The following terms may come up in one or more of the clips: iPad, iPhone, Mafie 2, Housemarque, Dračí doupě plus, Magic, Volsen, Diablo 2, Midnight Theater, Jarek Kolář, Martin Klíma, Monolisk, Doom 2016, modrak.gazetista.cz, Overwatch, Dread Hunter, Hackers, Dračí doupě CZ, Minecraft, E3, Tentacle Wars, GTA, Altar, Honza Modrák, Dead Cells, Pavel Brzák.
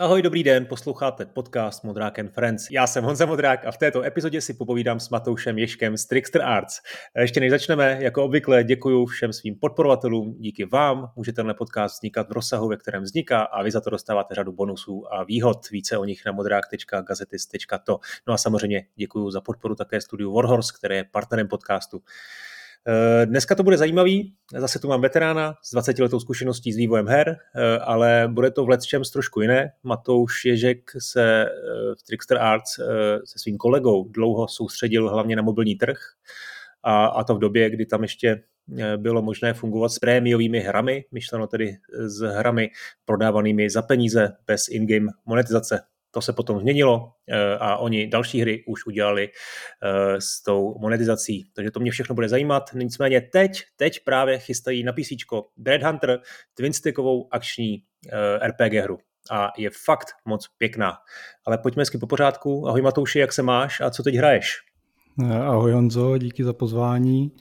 Ahoj, dobrý den, posloucháte podcast Modrák & Friends. Já jsem Honza Modrák a v této epizodě si popovídám s Matoušem Ježkem z Trickster Arts. Ještě než začneme, jako obvykle děkuju všem svým podporovatelům, díky vám může tenhle podcast vznikat v rozsahu, ve kterém vzniká a vy za to dostáváte řadu bonusů a výhod. Více o nich na modrak.gazetista.cz. No a samozřejmě děkuju za podporu také studiu Warhorse, které je partnerem podcastu. Dneska to bude zajímavý, zase tu mám veterána s 20 letou zkušeností s vývojem her, ale bude to v lecčems trošku jiné. Matouš Ježek se v Trickster Arts se svým kolegou dlouho soustředil hlavně na mobilní trh a to v době, kdy tam ještě bylo možné fungovat s prémiovými hrami, myšleno tedy s hrami prodávanými za peníze bez in-game monetizace. To se potom změnilo a oni další hry už udělali s tou monetizací, takže to mě všechno bude zajímat. Nicméně teď právě chystají na PCčko Dread Hunter, twinstickovou akční RPG hru a je fakt moc pěkná. Ale pojďme hezky po pořádku. Ahoj Matouši, jak se máš a co teď hraješ? Ahoj Honzo, díky za pozvání.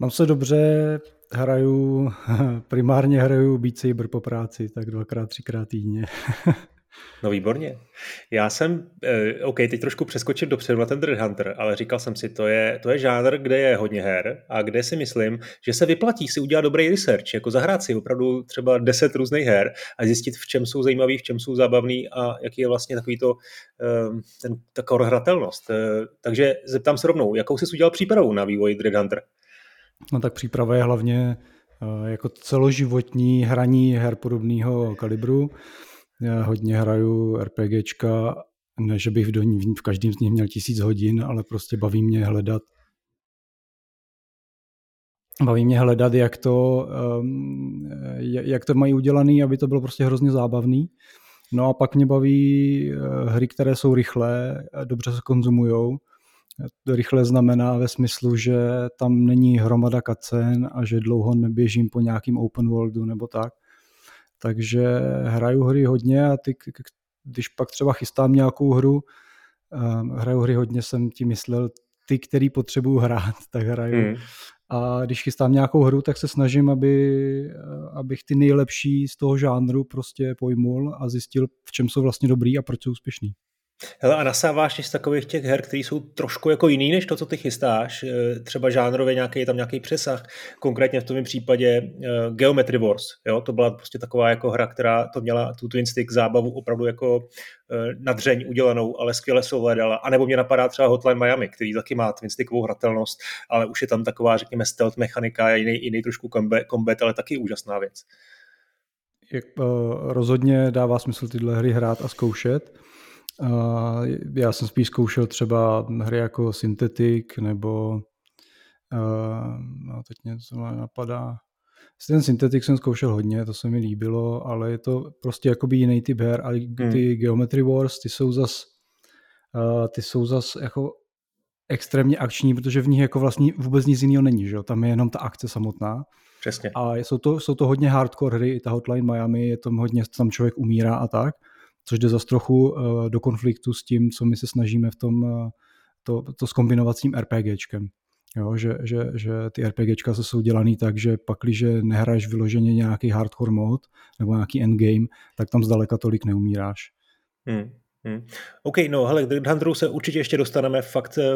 Mám se dobře, primárně hraju Beat Saber po práci, tak 2x, 3x týdně. No výborně. Já jsem, teď trošku přeskočím dopředu na ten Dread Hunter, ale říkal jsem si, to je žánr, kde je hodně her a kde si myslím, že se vyplatí si udělat dobrý research, jako zahrát si opravdu třeba 10 různých her a zjistit, v čem jsou zajímavý, v čem jsou zábavný a jaký je vlastně taková hratelnost. Takže zeptám se rovnou, jakou jsi udělal přípravu na vývoj Dread Hunter? No tak příprava je hlavně jako celoživotní hraní her podobného kalibru. Já hodně hraju RPGčka, ne, že bych v každém z nich měl 1000 hodin, ale prostě baví mě hledat, jak to mají udělaný, aby to bylo prostě hrozně zábavný. No a pak mě baví hry, které jsou rychlé, dobře se konzumujou. Rychle znamená ve smyslu, že tam není hromada cutscén a že dlouho neběžím po nějakým open worldu nebo tak. Takže hraju hry hodně a když pak třeba chystám nějakou hru, hraju hry hodně, jsem ti myslel, ty, který potřebuju hrát, tak hraju. A když chystám nějakou hru, tak se snažím, abych ty nejlepší z toho žánru prostě pojmul a zjistil, v čem jsou vlastně dobrý a proč jsou úspěšný. Hele, a nasáváš z takových těch her, které jsou trošku jako jiný než to, co ty chystáš, třeba žánrově je tam nějaký přesah, konkrétně v tom případě Geometry Wars, jo? To byla prostě taková jako hra, která to měla tu twinstick zábavu opravdu jako nadřeň udělanou, ale skvěle se ovládala. A nebo mě napadá třeba Hotline Miami, který taky má twinstickovou hratelnost, ale už je tam taková, řekněme, stealth mechanika, jiný trošku combat, ale taky úžasná věc. Rozhodně dává smysl tyhle hry hrát a zkoušet. Já jsem spíš zkoušel třeba hry jako Synthetic nebo teď něco napadá. Ten Synthetic jsem zkoušel hodně, to se mi líbilo, ale je to prostě jakoby jiný typ her a ty Geometry Wars, ty jsou zas jako extrémně akční, protože v nich jako vlastně vůbec nic jiného není, že? Tam je jenom ta akce samotná. Přesně. A jsou to hodně hardcore hry, i ta Hotline Miami, je tam hodně, tam člověk umírá a tak. Což jde zas trochu do konfliktu s tím, co my se snažíme v tom to zkombinovat s tím RPGčkem. Jo, že ty RPGčka jsou dělaný tak, že pakliže nehraješ vyloženě nějaký hardcore mod nebo nějaký endgame, tak tam zdaleka tolik neumíráš. OK, no hele, k Dread Hunteru se určitě ještě dostaneme,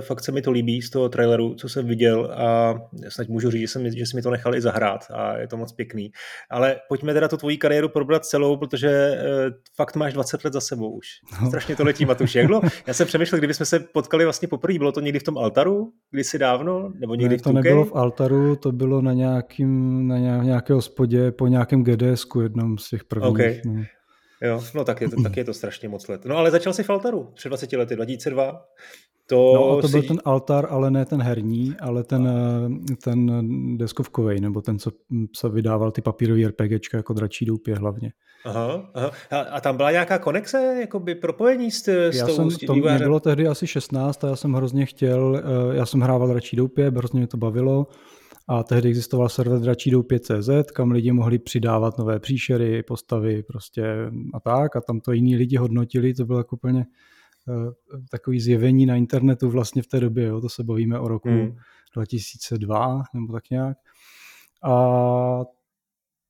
fakt se mi to líbí z toho traileru, co jsem viděl a snad můžu říct, že jsi mi to nechal i zahrát a je to moc pěkný. Ale pojďme teda tu tvoji kariéru probrat celou, protože fakt máš 20 let za sebou už. Strašně to letí, Matouši. Já jsem přemýšlel, kdybychom se potkali vlastně poprvé, bylo to někdy v tom Altaru, kdysi dávno, nebo někdy v 2K? To nebylo v Altaru, to bylo na nějaké hospodě po nějakém GDSku, jednom z těch prvních. Okay. No. Jo, no tak je to strašně moc let. No ale začal jsi v Altaru před 20 lety, 2002. To byl ten Altar, ale ne ten herní, ale ten deskovkovej, nebo ten, co se vydával ty papírový RPGčka jako Dračí doupě hlavně. Aha. A tam byla nějaká konexe, jakoby propojení s tou vývojářem? Bylo tehdy asi 16 a já jsem hrával Dračí doupě, hrozně mě to bavilo. A tehdy existoval server Dračí doupě CZ, kam lidi mohli přidávat nové příšery, postavy prostě a tak. A tam to jiní lidi hodnotili, to bylo jako úplně takový zjevení na internetu vlastně v té době. Jo. To se bavíme o roku 2002 nebo tak nějak. A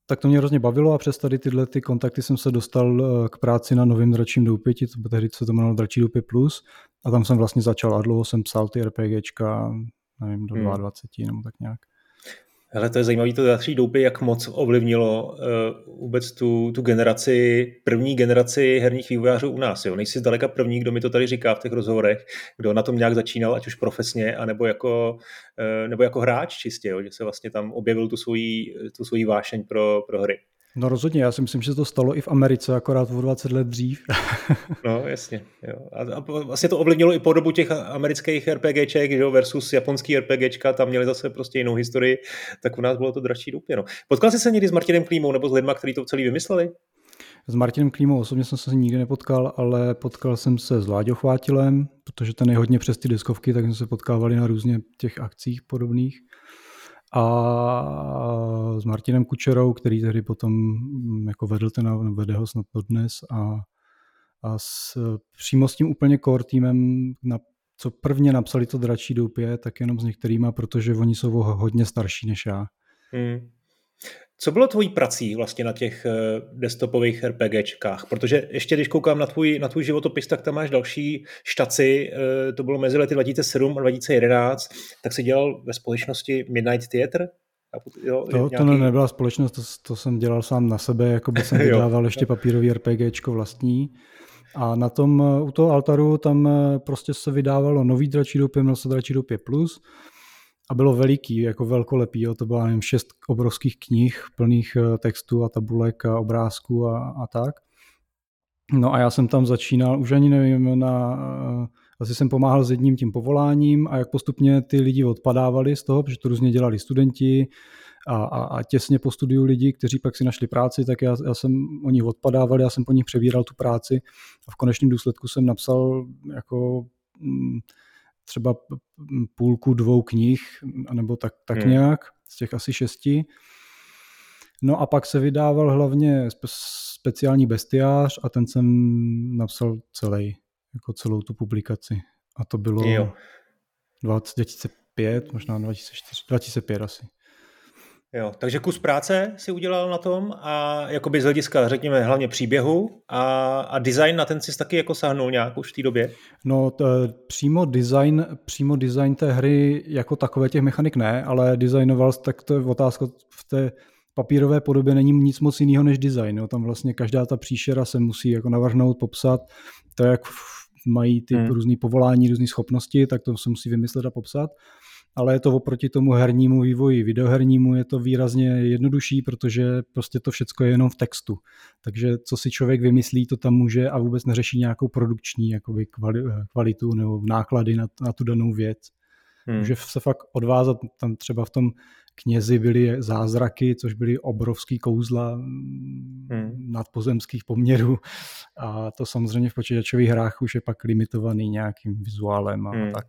tak to mě hrozně bavilo a přes tady tyhle ty kontakty jsem se dostal k práci na novém Dračím doupěti, to tehdy se to jmenovalo Dračí doupě plus a tam jsem vlastně začal a dlouho jsem psal ty RPGčka, nevím, do 22 nebo tak nějak. Hele, to je zajímavý, to Dračí doupě, jak moc ovlivnilo vůbec tu generaci, první generaci herních vývojářů u nás. Jo? Nejsi zdaleka první, kdo mi to tady říká v těch rozhovorech, kdo na tom nějak začínal, ať už profesně, anebo jako hráč čistě, jo? Že se vlastně tam objevil tu svoji vášeň pro hry. No rozhodně, já si myslím, že to stalo i v Americe, akorát o 20 let dřív. No jasně. Jo. A vlastně to ovlivnilo i podobu těch amerických RPGček, jo, versus japonský RPGčka, tam měli zase prostě jinou historii, tak u nás bylo to Dračí doupě. No. Potkal jsi se někdy s Martinem Klímou nebo s lidma, kteří to celý vymysleli? S Martinem Klímou osobně jsem se nikdy nepotkal, ale potkal jsem se s Láďou Chvátilem, protože ten je hodně přes ty deskovky, tak jsme se potkávali na různě těch akcích podobných. A s Martinem Kučerou, který tehdy potom jako vedl ten, vede ho snad dodnes a přímo s tím úplně core týmem, co prvně napsali to Dračí doupě, tak jenom s některýma, protože oni jsou hodně starší než já. Hmm. Co bylo tvojí prací vlastně na těch desktopových RPGčkách? Protože ještě když koukám na tvůj životopis, tak tam máš další štaci, to bylo mezi lety 2007 a 2011, tak jsi dělal ve společnosti Midnight Theater? To nebyla společnost, to jsem dělal sám na sebe, jako by jsem vydával ještě papírový RPGčko vlastní. A na tom, u toho Altaru tam prostě se vydávalo nový Dračí doupě, měl se Dračí doupě plus, a bylo veliký, jako velkolepý, jo. To bylo, nevím, 6 obrovských knih plných textů a tabulek a obrázků a tak. No a já jsem tam začínal, už ani nevím, asi jsem pomáhal s jedním tím povoláním a jak postupně ty lidi odpadávali z toho, protože to různě dělali studenti a těsně po studiu lidi, kteří pak si našli práci, tak oni odpadávali, já jsem po nich přebíral tu práci a v konečném důsledku jsem napsal jako... třeba půlku, 2 knih, nebo tak nějak, z těch asi 6. No a pak se vydával hlavně speciální bestiář a ten jsem napsal celou tu publikaci. A to bylo 2005, možná 2004, 2005 asi. Jo, takže kus práce si udělal na tom a jakoby z hlediska, řekněme, hlavně příběhu a design na ten si taky jako sáhnul nějak už v té době? No přímo design té hry jako takové, těch mechanik ne, ale designoval, tak to je otázka, v té papírové podobě není nic moc jiného než design. Jo. Tam vlastně každá ta příšera se musí jako navrhnout, popsat, to jak mají ty různý povolání, různý schopnosti, tak to se musí vymyslet a popsat. Ale je to oproti tomu hernímu vývoji, videohernímu je to výrazně jednodušší, protože prostě to všecko je jenom v textu. Takže co si člověk vymyslí, to tam může a vůbec neřeší nějakou produkční jakoby kvalitu nebo náklady na tu danou věc. Může se fakt odvázat, tam třeba v tom Knězi byly zázraky, což byly obrovský kouzla nadpozemských poměrů a to samozřejmě v počítačových hrách už je pak limitovaný nějakým vizuálem a tak.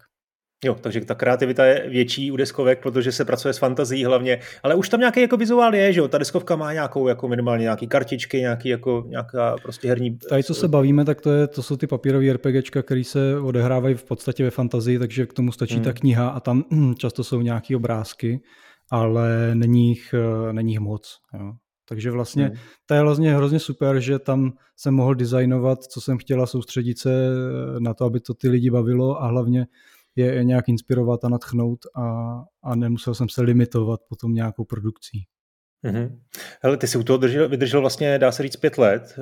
Jo, takže ta kreativita je větší u deskovek, protože se pracuje s fantazií hlavně, ale už tam nějaký jako vizuál je, že jo, ta deskovka má nějakou jako minimálně nějaký kartičky, nějaká prostě herní. Tady co se bavíme, tak to jsou ty papírové RPGčka, které se odehrávají v podstatě ve fantazii, takže k tomu stačí ta kniha a tam často jsou nějaký obrázky, ale není jich moc, jo. Takže vlastně to je vlastně hrozně super, že tam jsem mohl designovat, co jsem chtěla, soustředit se na to, aby to ty lidi bavilo a hlavně je nějak inspirovat a nadchnout a nemusel jsem se limitovat potom nějakou produkcí. Mm-hmm. Hele, ty si u toho vydržel vlastně, dá se říct, 5 let,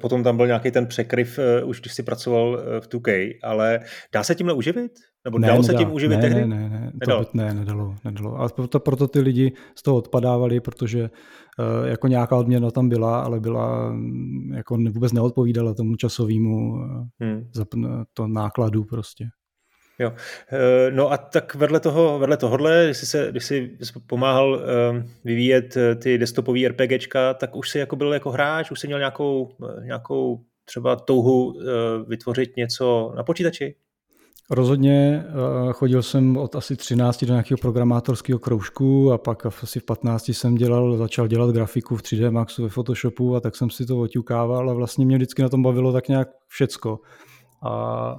potom tam byl nějaký ten překryv, už když jsi pracoval v 2K, ale dá se tímhle uživit? Nebo dalo se tím uživit tehdy? Ne, nedalo. A proto ty lidi z toho odpadávali, protože jako nějaká odměna tam byla, ale byla jako vůbec neodpovídala tomu časovému to nákladu prostě. Jo. No a tak vedle tohohle, když jsi pomáhal vyvíjet ty desktopový RPGčka, tak už jsi jako byl jako hráč, už jsi měl nějakou třeba touhu vytvořit něco na počítači? Rozhodně, chodil jsem od asi 13 do nějakého programátorského kroužku a pak asi v 15 jsem začal dělat grafiku v 3D Maxu, ve Photoshopu a tak jsem si to oťukával a vlastně mě vždycky na tom bavilo tak nějak všecko. A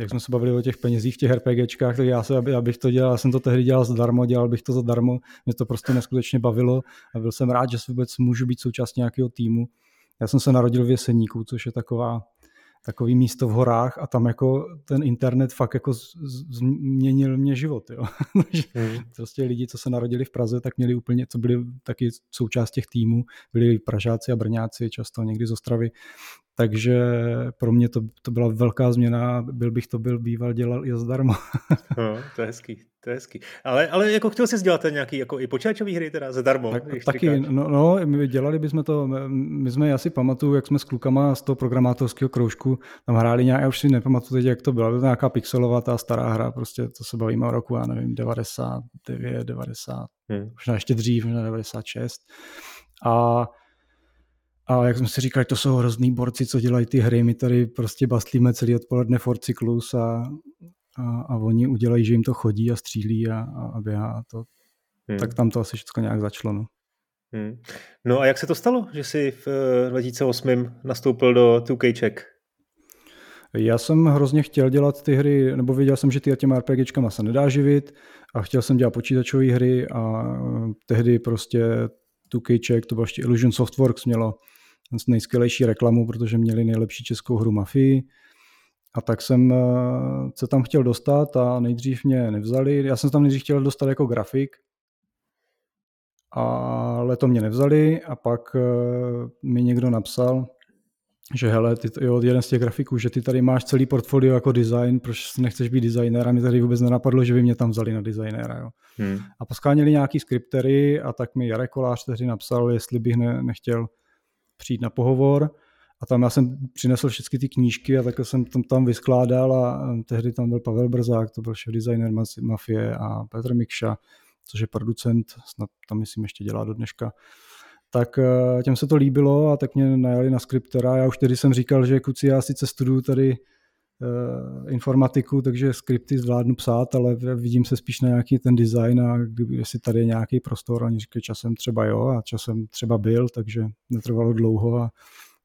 jak jsme se bavili o těch penězích v těch RPGčkách, tak já jsem to tehdy dělal zadarmo, dělal bych to zadarmo, mě to prostě neskutečně bavilo a byl jsem rád, že vůbec můžu být součástí nějakého týmu. Já jsem se narodil v Jeseníku, což je takový místo v horách a tam jako ten internet fakt jako změnil mě život. Jo? Prostě lidi, co se narodili v Praze, tak měli úplně, co byli taky součást těch týmů, byli Pražáci a Brňáci, často někdy z Ostravy. Takže pro mě to byla velká změna, býval dělal i zadarmo. No, to je hezký, to je hezký. Ale jako chtěl jsi dělat nějaký jako i počítačový hry teda zadarmo? Taky, no, my jsme, já si pamatuju, jak jsme s klukama z toho programátorského kroužku tam hráli nějak, já už si nepamatuju teď, jak to byla, to nějaká pixelová ta stará hra, prostě to se bavíme o roku, já nevím, 99, 90, možná ještě dřív, možná 96. A jak jsme si říkali, to jsou hrozný borci, co dělají ty hry, my tady prostě bastlíme celý odpoledne Ford Cyclus a oni udělají, že jim to chodí a střílí a běhá to. Tak tam to asi všechno nějak začalo. No. No a jak se to stalo, že jsi v 2008 nastoupil do 2K Czech? Já jsem hrozně chtěl dělat ty hry, nebo věděl jsem, že těma RPGčkama se nedá živit a chtěl jsem dělat počítačové hry a tehdy prostě 2K Czech, to bylo ještě Illusion Softworks, mělo nejskvělejší reklamu, protože měli nejlepší českou hru Mafii. A tak jsem se tam chtěl dostat a nejdřív mě nevzali. Já jsem tam nejdřív chtěl dostat jako grafik, ale to mě nevzali a pak mi někdo napsal, že hele, jeden z těch grafiků, že ty tady máš celý portfolio jako design, proč nechceš být designér? A mě tady vůbec nenapadlo, že by mě tam vzali na designéra. Jo. A poskáněli nějaký skriptery a tak mi Jarek Kolář tehdy napsal, jestli bych nechtěl přijít na pohovor. A tam já jsem přinesl všechny ty knížky a takhle jsem tam vyskládal a tehdy tam byl Pavel Brzák, to byl šéf designér Mafie a Petr Mikša, což je producent, snad tam myslím ještě dělá do dneška. Tak těm se to líbilo a tak mě najali na skriptera. Já už tedy jsem říkal, že kuci, já sice studuju tady informatiku, takže skripty zvládnu psát, ale vidím se spíš na nějaký ten design a jestli tady je nějaký prostor. Oni říkají, časem třeba jo a časem třeba byl, takže netrvalo dlouho a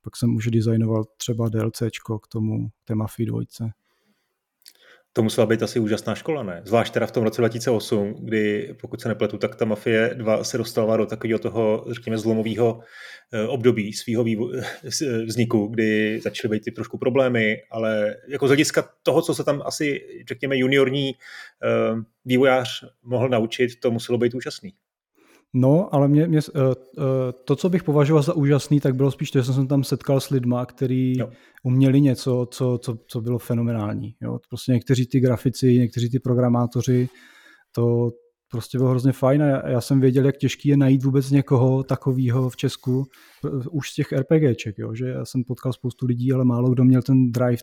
pak jsem už designoval třeba DLCčko k tomu té Mafii 2. To musela být asi úžasná škola, ne? Zvlášť teda v tom roce 2008, kdy, pokud se nepletu, tak ta Mafie 2 se dostala do takového toho, řekněme, zlomového období svého vzniku, kdy začaly být ty trošku problémy, ale jako z hlediska toho, co se tam asi, řekněme, juniorní vývojář mohl naučit, to muselo být úžasný. No, ale mě, to, co bych považoval za úžasný, tak bylo spíš to, že jsem se tam setkal s lidma, kteří uměli něco, co bylo fenomenální. Jo? Prostě někteří ty grafici, někteří ty programátoři, to prostě bylo hrozně fajn a já jsem věděl, jak těžký je najít vůbec někoho takového v Česku, už z těch RPGček, jo? Že já jsem potkal spoustu lidí, ale málo kdo měl ten drive,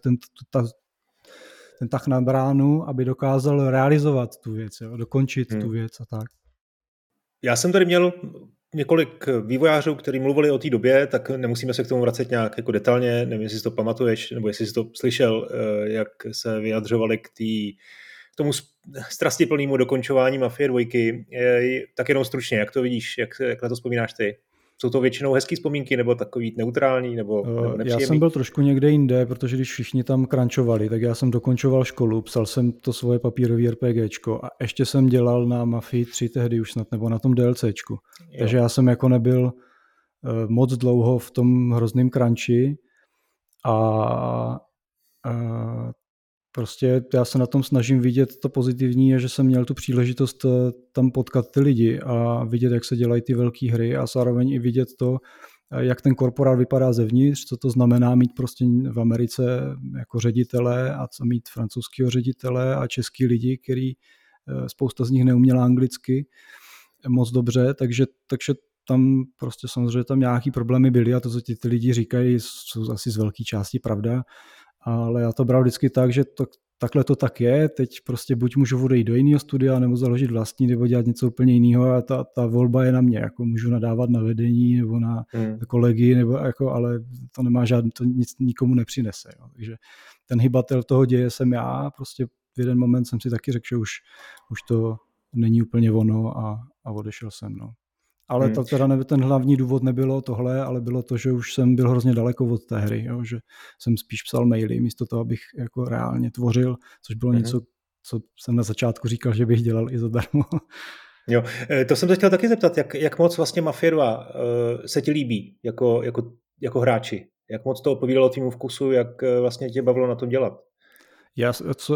ten tah na bránu, aby dokázal realizovat tu věc, jo? Dokončit tu věc a tak. Já jsem tady měl několik vývojářů, kteří mluvili o té době, tak nemusíme se k tomu vracet nějak jako detailně, nevím, jestli si to pamatuješ, nebo jestli jsi to slyšel, jak se vyjadřovali k tomu strastiplnému dokončování Mafie 2, tak jenom stručně, jak to vidíš, jak na to vzpomínáš ty? Jsou to většinou hezký vzpomínky, nebo takový neutrální, nebo nepříjemný? Já jsem byl trošku někde jinde, protože když všichni tam krančovali, tak já jsem dokončoval školu, psal jsem to svoje papírové RPGčko a ještě jsem dělal na Mafii 3 tehdy už snad, nebo na tom DLCčku. Jo. Takže já jsem jako nebyl moc dlouho v tom hrozném kranči a prostě já se na tom snažím vidět to pozitivní je, že jsem měl tu příležitost tam potkat ty lidi a vidět, jak se dělají ty velké hry a zároveň i vidět to, jak ten korporát vypadá zevnitř, co to znamená mít prostě v Americe jako ředitele a co mít francouzského ředitele a český lidi, který spousta z nich neuměla anglicky moc dobře, takže tam prostě samozřejmě tam nějaký problémy byly a to, co ty lidi říkají, jsou asi z velké části pravda. Ale já to bral vždycky tak, že takhle to tak je, teď prostě buď můžu odejít do jiného studia, nebo založit vlastní, nebo dělat něco úplně jiného a ta volba je na mě, jako můžu nadávat na vedení, nebo na kolegy, nebo jako, ale to nemá žádný, to nic nikomu nepřinese. Jo. Takže ten hybatel toho děje jsem já, prostě v jeden moment jsem si taky řekl, že už to není úplně ono a odešel jsem. No. Ale ta, teda ten hlavní důvod nebylo tohle, ale bylo to, že už jsem byl hrozně daleko od té hry, jo? Že jsem spíš psal maily, místo toho, abych jako reálně tvořil, což bylo něco, co jsem na začátku říkal, že bych dělal i zadarmo. Jo, to jsem se chtěl taky zeptat, jak moc vlastně Mafia 2 se ti líbí jako hráči? Jak moc to odpovídalo tvému vkusu, jak vlastně tě bavilo na tom dělat?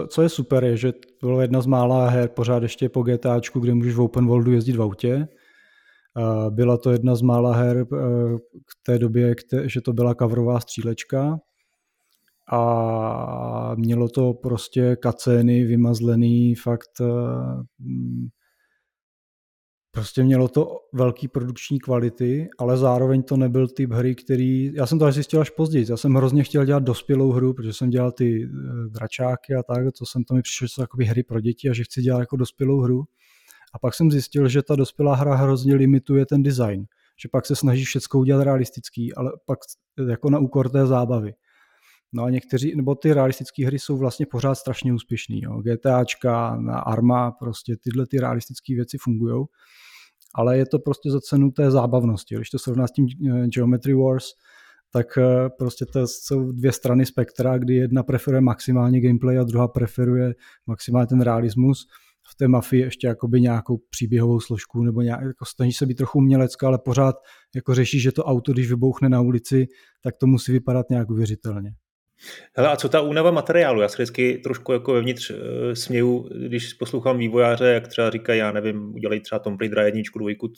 Co je super, je, že to byla jedna z mála her pořád ještě po GTAčku, kde můžeš v open worldu jezdit v autě. Byla to jedna z mála her k té době, že to byla coverová střílečka a mělo to prostě kacény vymazlený, fakt prostě mělo to velký produkční kvality, ale zároveň to nebyl typ hry, který... Já jsem to až zjistil až později. Já jsem hrozně chtěl dělat dospělou hru, protože jsem dělal ty dračáky a tak, co jsem tam přišel, že jsou jakoby hry pro děti a že chci dělat jako dospělou hru. A pak jsem zjistil, že ta dospělá hra hrozně limituje ten design. Že pak se snaží všecko udělat realistický, ale pak jako na úkor té zábavy. No a někteří, nebo ty realistické hry jsou vlastně pořád strašně úspěšný. Jo. GTAčka, Arma, prostě tyhle ty realistické věci fungujou. Ale je to prostě za cenu té zábavnosti. Když to srovná s tím Geometry Wars, tak prostě to jsou dvě strany spektra, kdy jedna preferuje maximálně gameplay a druhá preferuje maximálně ten realismus. V té Mafii ještě jakoby nějakou příběhovou složku, nebo nějak, jako snaží se být trochu umělecká, ale pořád jako řeší, že to auto, když vybouchne na ulici, tak to musí vypadat nějak uvěřitelně. Hele, a co ta únava materiálu? Já se vždycky trošku jako vevnitř směju, když poslouchám vývojáře, jak třeba říkají, já nevím, udělají třeba Tomb Raidera jedničku, dvojku,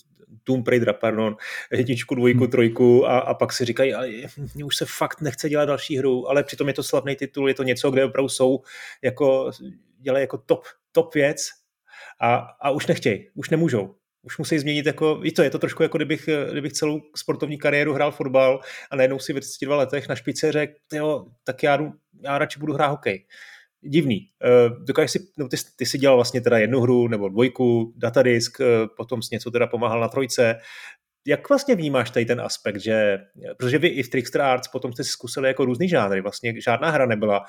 jedničku, dvojku, trojku a pak si říkají, ale už se fakt nechce dělat další hru, ale přitom je to slavný titul, je to něco, kde opravdu jsou, jako, dělají jako top věc a už nechtějí, už nemůžou. Už musí změnit, jako, je to trošku jako kdybych celou sportovní kariéru hrál fotbal a najednou si ve 32 letech na špice řekl, tak já radši budu hrát hokej. Divný. Ty si dělal vlastně teda jednu hru nebo dvojku, datadisk, potom si něco teda pomáhal na trojce. Jak vlastně vnímáš tady ten aspekt, že, protože vy i v Trickster Arts potom jste si zkusili jako různý žánry, vlastně žádná hra nebyla,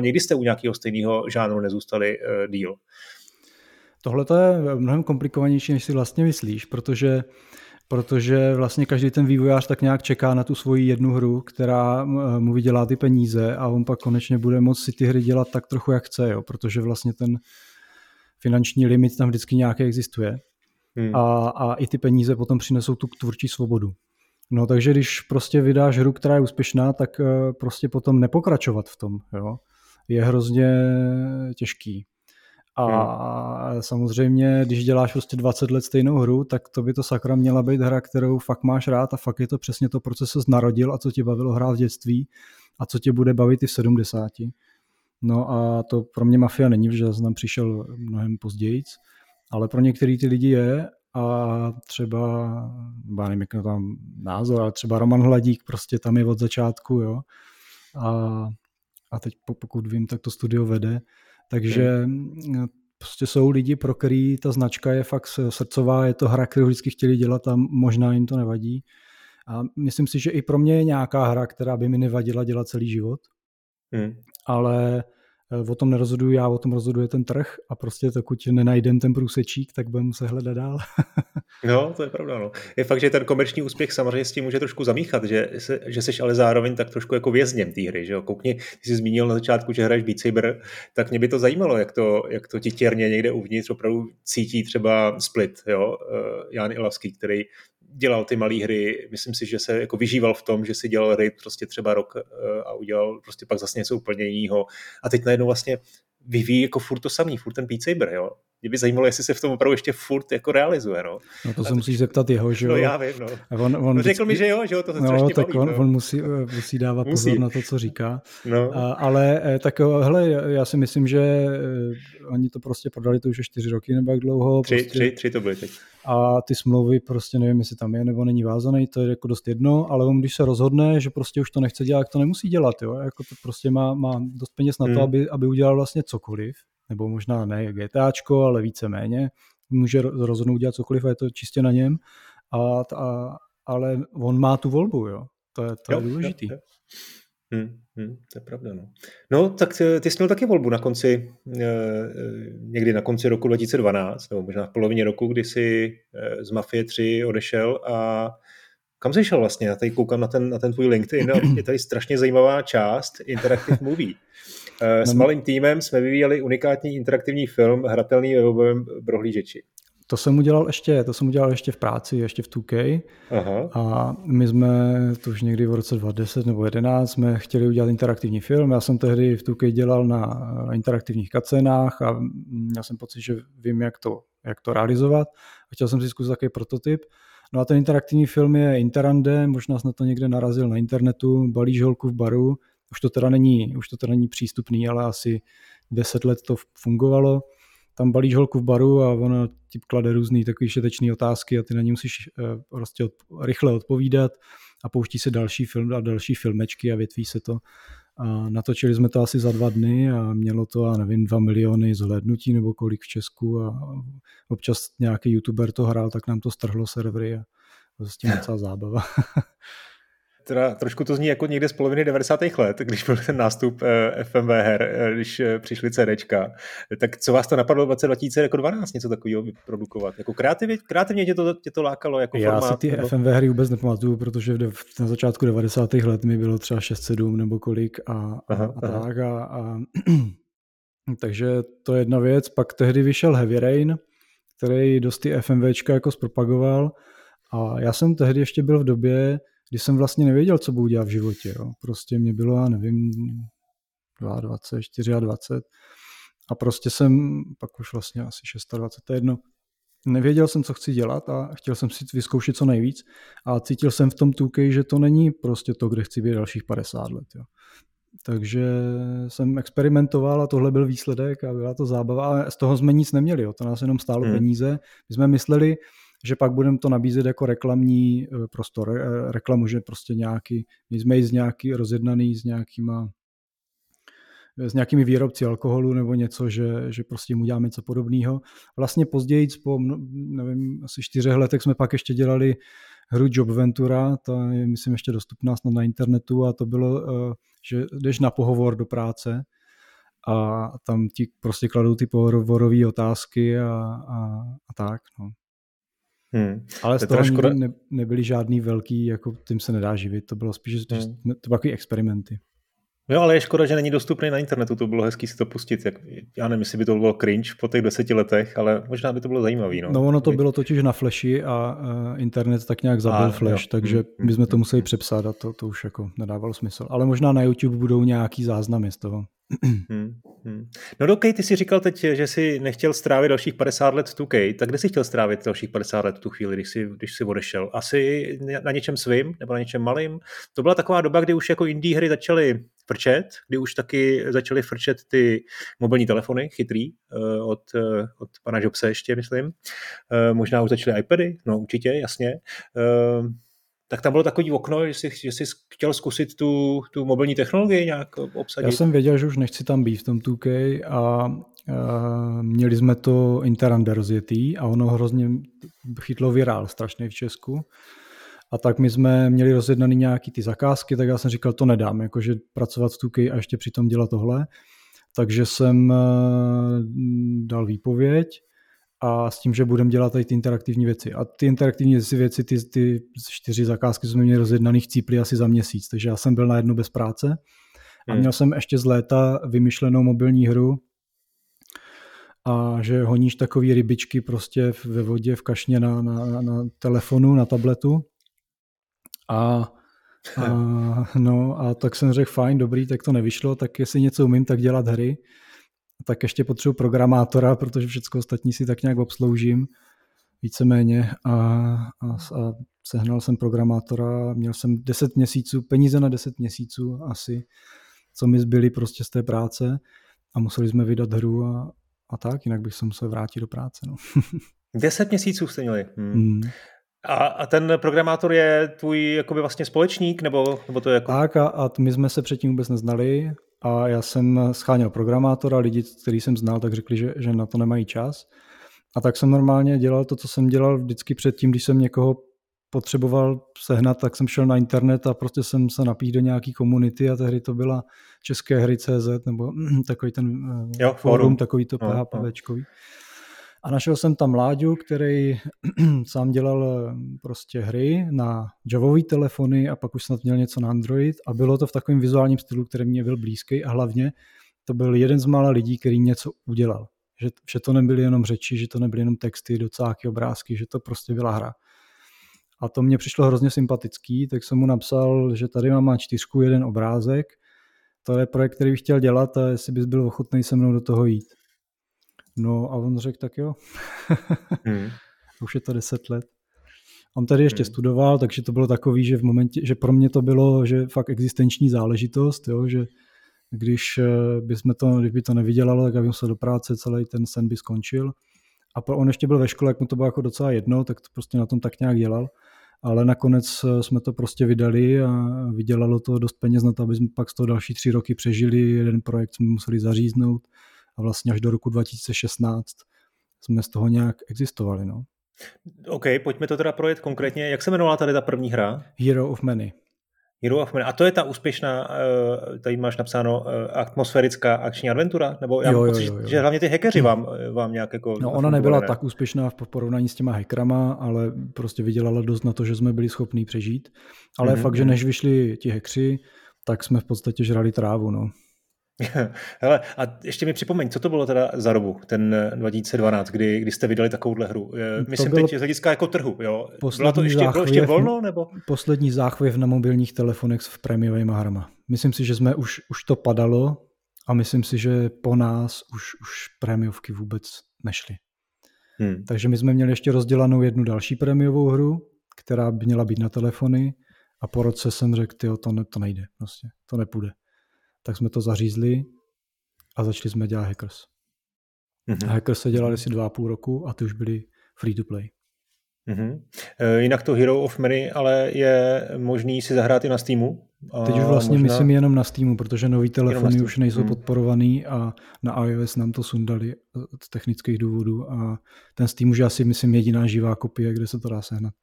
někdy jste u nějakého stejného žánru nezůstali díl. Tohle je mnohem komplikovanější, než si vlastně myslíš, protože vlastně každý ten vývojář tak nějak čeká na tu svoji jednu hru, která mu vydělá ty peníze a on pak konečně bude moct si ty hry dělat tak trochu, jak chce, jo, protože vlastně ten finanční limit tam vždycky nějaký existuje. A i ty peníze potom přinesou tu tvůrčí svobodu. No takže když prostě vydáš hru, která je úspěšná, tak prostě potom nepokračovat v tom, jo, je hrozně těžký. A samozřejmě, když děláš prostě 20 let stejnou hru, tak to by to sakra měla být hra, kterou fakt máš rád a fakt je to přesně to, proč ses narodil a co tě bavilo hrát v dětství a co tě bude bavit i v 70. No a to pro mě Mafia není, protože já jsem přišel mnohem později, ale pro některý ty lidi je a třeba nevím, jak tam názor, ale třeba Roman Hladík prostě tam je od začátku, jo. A teď pokud vím, tak to studio vede. Takže prostě jsou lidi, pro který ta značka je fakt srdcová, je to hra, kterou vždycky chtěli dělat a možná jim to nevadí. A myslím si, že i pro mě je nějaká hra, která by mi nevadila dělat celý život, ale o tom nerozhoduju já, o tom rozhoduje ten trh a prostě pokud nenajdem ten průsečík, tak budeme muset hledat dál. No, to je pravda. No. Je fakt, že ten komerční úspěch samozřejmě s tím může trošku zamíchat, že seš ale zároveň tak trošku jako vězněm té hry. Že jo? Koukni, ty jsi zmínil na začátku, že hraješ Beat Saber, tak mě by to zajímalo, jak to titěrně někde uvnitř opravdu cítí třeba Split, jo? Jan Ilavský, který dělal ty malé hry, myslím si, že se jako vyžíval v tom, že si dělal hry prostě třeba rok a udělal prostě pak zase něco úplně jiného. A teď najednou vlastně vyvíjí jako furt to samý, furt ten Beat Saber, jo. Mě by zajímalo, jestli se v tom opravdu ještě furt jako realizuje, no. No to se musíš zeptat jeho, že jo. No já vím, no. On řekl mi, že jo, to se strašně baví. On musí dávat pozor na to, co říká. No. Ale tak hele, já si myslím, že oni to prostě prodali to už 4 roky nebo jak dlouho. Tři to byly teď. A ty smlouvy prostě nevím, jestli tam je nebo není vázaný, to je jako dost jedno, ale on když se rozhodne, že prostě už to nechce dělat, to nemusí dělat, jo. Jako to prostě má dost peněz na to, aby udělal vlastně cokoliv. Nebo možná ne GTAčko, ale víceméně. Může rozhodnout dělat cokoliv a je to čistě na něm. Ale on má tu volbu, jo. To je důležitý. To je pravda, no. No, tak ty jsi měl taky volbu na konci, někdy na konci roku 2012, nebo možná v polovině roku, kdy jsi z Mafie 3 odešel a kam jsi šel vlastně? Já tady koukám na ten tvůj LinkedIn, je tady strašně zajímavá část Interactive Movie. S malým týmem jsme vyvíjeli unikátní interaktivní film, hratelný ve webovém prohlížeči. To jsem udělal ještě v práci, ještě v 2K. Aha. A my jsme, to už někdy v roce 2010 nebo 2011, jsme chtěli udělat interaktivní film. Já jsem tehdy v 2K dělal na interaktivních kacenách a měl jsem pocit, že vím, jak to realizovat. A chtěl jsem si zkusit takový prototyp. No a ten interaktivní film je Interrande, možná jsem na to někde narazil na internetu, balíš holku v baru. Už to teda není přístupný, ale asi 10 let to fungovalo. Tam balíš holku v baru a ona ti klade různý takový šetečný otázky a ty na ně musíš prostě rychle odpovídat a pouští se další film a další filmečky a větví se to. A natočili jsme to asi za 2 dny a mělo to, 2 miliony zhlédnutí nebo kolik v Česku a občas nějaký youtuber to hrál, tak nám to strhlo servery a to s tím docela zábava. Teda trošku to zní jako někde z poloviny 90. let, když byl ten nástup FMV her, když přišly CDčka. Tak co vás to napadlo v roce 2012 něco takového vyprodukovat? Jako kreativně tě to lákalo? Jako já formát, si ty nebo... FMV hry vůbec nepamatuju, protože na začátku 90. let mi bylo třeba 6-7 nebo kolik a takže to je jedna věc. Pak tehdy vyšel Heavy Rain, který dost ty FMVčka jako zpropagoval a já jsem tehdy ještě byl v době, když jsem vlastně nevěděl, co budu dělat v životě. Jo. Prostě mě bylo, 22, 24 a prostě jsem, pak už vlastně asi 26, to je jedno. Nevěděl jsem, co chci dělat a chtěl jsem si vyzkoušet co nejvíc a cítil jsem v tom 2K, že to není prostě to, kde chci být dalších 50 let. Jo. Takže jsem experimentoval a tohle byl výsledek a byla to zábava a z toho jsme nic neměli, jo. To nás jenom stálo peníze. My jsme mysleli, že pak budeme to nabízet jako reklamní prostor, reklamu, že prostě nějaký, my jsme ji rozjednaný s nějakými výrobci alkoholu nebo něco, že prostě mu děláme něco podobného. Vlastně později, asi 4 letech jsme pak ještě dělali hru Job Ventura, ta je, myslím, ještě dostupná snad na internetu a to bylo, že jdeš na pohovor do práce a tam ti prostě kladou ty pohovorové otázky a tak, no. Ale z toho nebyly žádný velký, jako tím se nedá živit, to bylo spíš to takový experimenty. Jo, ale je škoda, že není dostupný na internetu, to bylo hezký si to pustit, já nevím, jestli by to bylo cringe po těch 10 letech, ale možná by to bylo zajímavý. No ono to bylo totiž na flashi a internet tak nějak zabil flash, jo. Takže my jsme to museli přepsat a to už jako nedávalo smysl, ale možná na YouTube budou nějaký záznamy z toho. No dokej, ty jsi říkal teď, že jsi nechtěl strávit dalších 50 let v 2K, tak kde jsi chtěl strávit dalších 50 let v tu chvíli, když jsi odešel? Asi na něčem svým nebo na něčem malým? To byla taková doba, kdy už jako indie hry začaly frčet, kdy už taky začaly frčet ty mobilní telefony chytrý od pana Jobse ještě, myslím. Možná už začaly iPady, no určitě, jasně. Tak tam bylo takový okno, že jsi chtěl zkusit tu mobilní technologii nějak obsadit. Já jsem věděl, že už nechci tam být v tom 2K a měli jsme to Interrande rozjetý a ono hrozně chytlo virál strašně v Česku. A tak my jsme měli rozjednaný nějaký ty zakázky, tak já jsem říkal, to nedám, jakože pracovat v 2K a ještě přitom dělat tohle. Takže jsem dal výpověď. A s tím, že budeme dělat tady ty interaktivní věci. A ty interaktivní věci, ty 4 zakázky jsme měli rozjednaných cípli asi za měsíc, takže já jsem byl najednou bez práce. A měl jsem ještě z léta vymyšlenou mobilní hru a že honíš takový rybičky prostě ve vodě, v kašně na telefonu, na tabletu. A tak jsem řekl, fajn, dobrý, tak to nevyšlo, tak jestli něco umím, tak dělat hry. Tak ještě potřebuji programátora, protože všechno ostatní si tak nějak obsloužím víceméně a sehnal jsem programátora, měl jsem 10 měsíců, peníze na 10 měsíců asi, co mi zbyly prostě z té práce a museli jsme vydat hru a tak, jinak bych se musel vrátit do práce. No. 10 měsíců jste měli? A ten programátor je tvůj jakoby vlastně společník? Nebo to je jako... Tak a my jsme se předtím vůbec neznali. A já jsem scháněl programátora, lidi, který jsem znal, tak řekli, že na to nemají čas. A tak jsem normálně dělal to, co jsem dělal vždycky předtím, když jsem někoho potřeboval sehnat, tak jsem šel na internet a prostě jsem se napíš do nějaký komunity a tehdy to byla České hry CZ nebo takový ten fórum, takový to PHPVčkový. A našel jsem tam Láďu, který sám dělal prostě hry na javový telefony a pak už snad měl něco na Android a bylo to v takovém vizuálním stylu, který mě byl blízký a hlavně to byl jeden z mála lidí, který něco udělal. Že to nebyly jenom řeči, že to nebyly jenom texty, docáky, obrázky, že to prostě byla hra. A to mě přišlo hrozně sympatický, tak jsem mu napsal, že tady mám A4, jeden obrázek, to je projekt, který bych chtěl dělat a jestli bys byl ochotný se mnou do toho jít. No a on řekl, tak jo. Už je to 10 let. On tady ještě studoval, takže to bylo takový, že v momentě, že pro mě to bylo, že fakt existenční záležitost, jo, že kdyby to nevydělalo, tak já bych se do práce, celý ten sen by skončil. A on ještě byl ve škole, jak mu to bylo jako docela jedno, tak to prostě na tom tak nějak dělal. Ale nakonec jsme to prostě vydali a vydělalo to dost peněz na to, aby jsme pak z toho další 3 roky přežili. Jeden projekt jsme museli zaříznout a vlastně až do roku 2016 jsme z toho nějak existovali. No. OK, pojďme to teda projet konkrétně. Jak se jmenovala tady ta první hra? Hero of Many. A to je ta úspěšná, tady máš napsáno, atmosférická akční adventura? Nebo já pocit, že hlavně ty hackeři vám nějak jako... No ona nebyla tak úspěšná v porovnání s těma hackerama, ale prostě vydělala dost na to, že jsme byli schopní přežít. Ale fakt, že než vyšli ti hackři, tak jsme v podstatě žrali trávu, no. Hele, a ještě mi připomeň, co to bylo teda za dobu, ten 2012, kdy jste vydali takovouhle hru. Myslím teď z hlediska jako trhu, jo? Bylo ještě volno, nebo? Poslední záchvěv na mobilních telefonech s prémiovými hrama. Myslím si, že už to padalo a myslím si, že po nás už prémiovky vůbec nešly. Takže my jsme měli ještě rozdělanou jednu další prémiovou hru, která měla být na telefony a po roce jsem řekl, tyjo, to nejde, prostě, to nepůjde. Tak jsme to zařízli a začali jsme dělat Hackers. A Hackers se dělali asi 2,5 roku a ty už byli free to play. Jinak to Hero of Many, ale je možný si zahrát i na Steamu? Teď už vlastně myslím jenom na Steamu, protože nový telefony už nejsou podporovaný a na iOS nám to sundali z technických důvodů a ten Steam už je asi myslím jediná živá kopie, kde se to dá sehnat.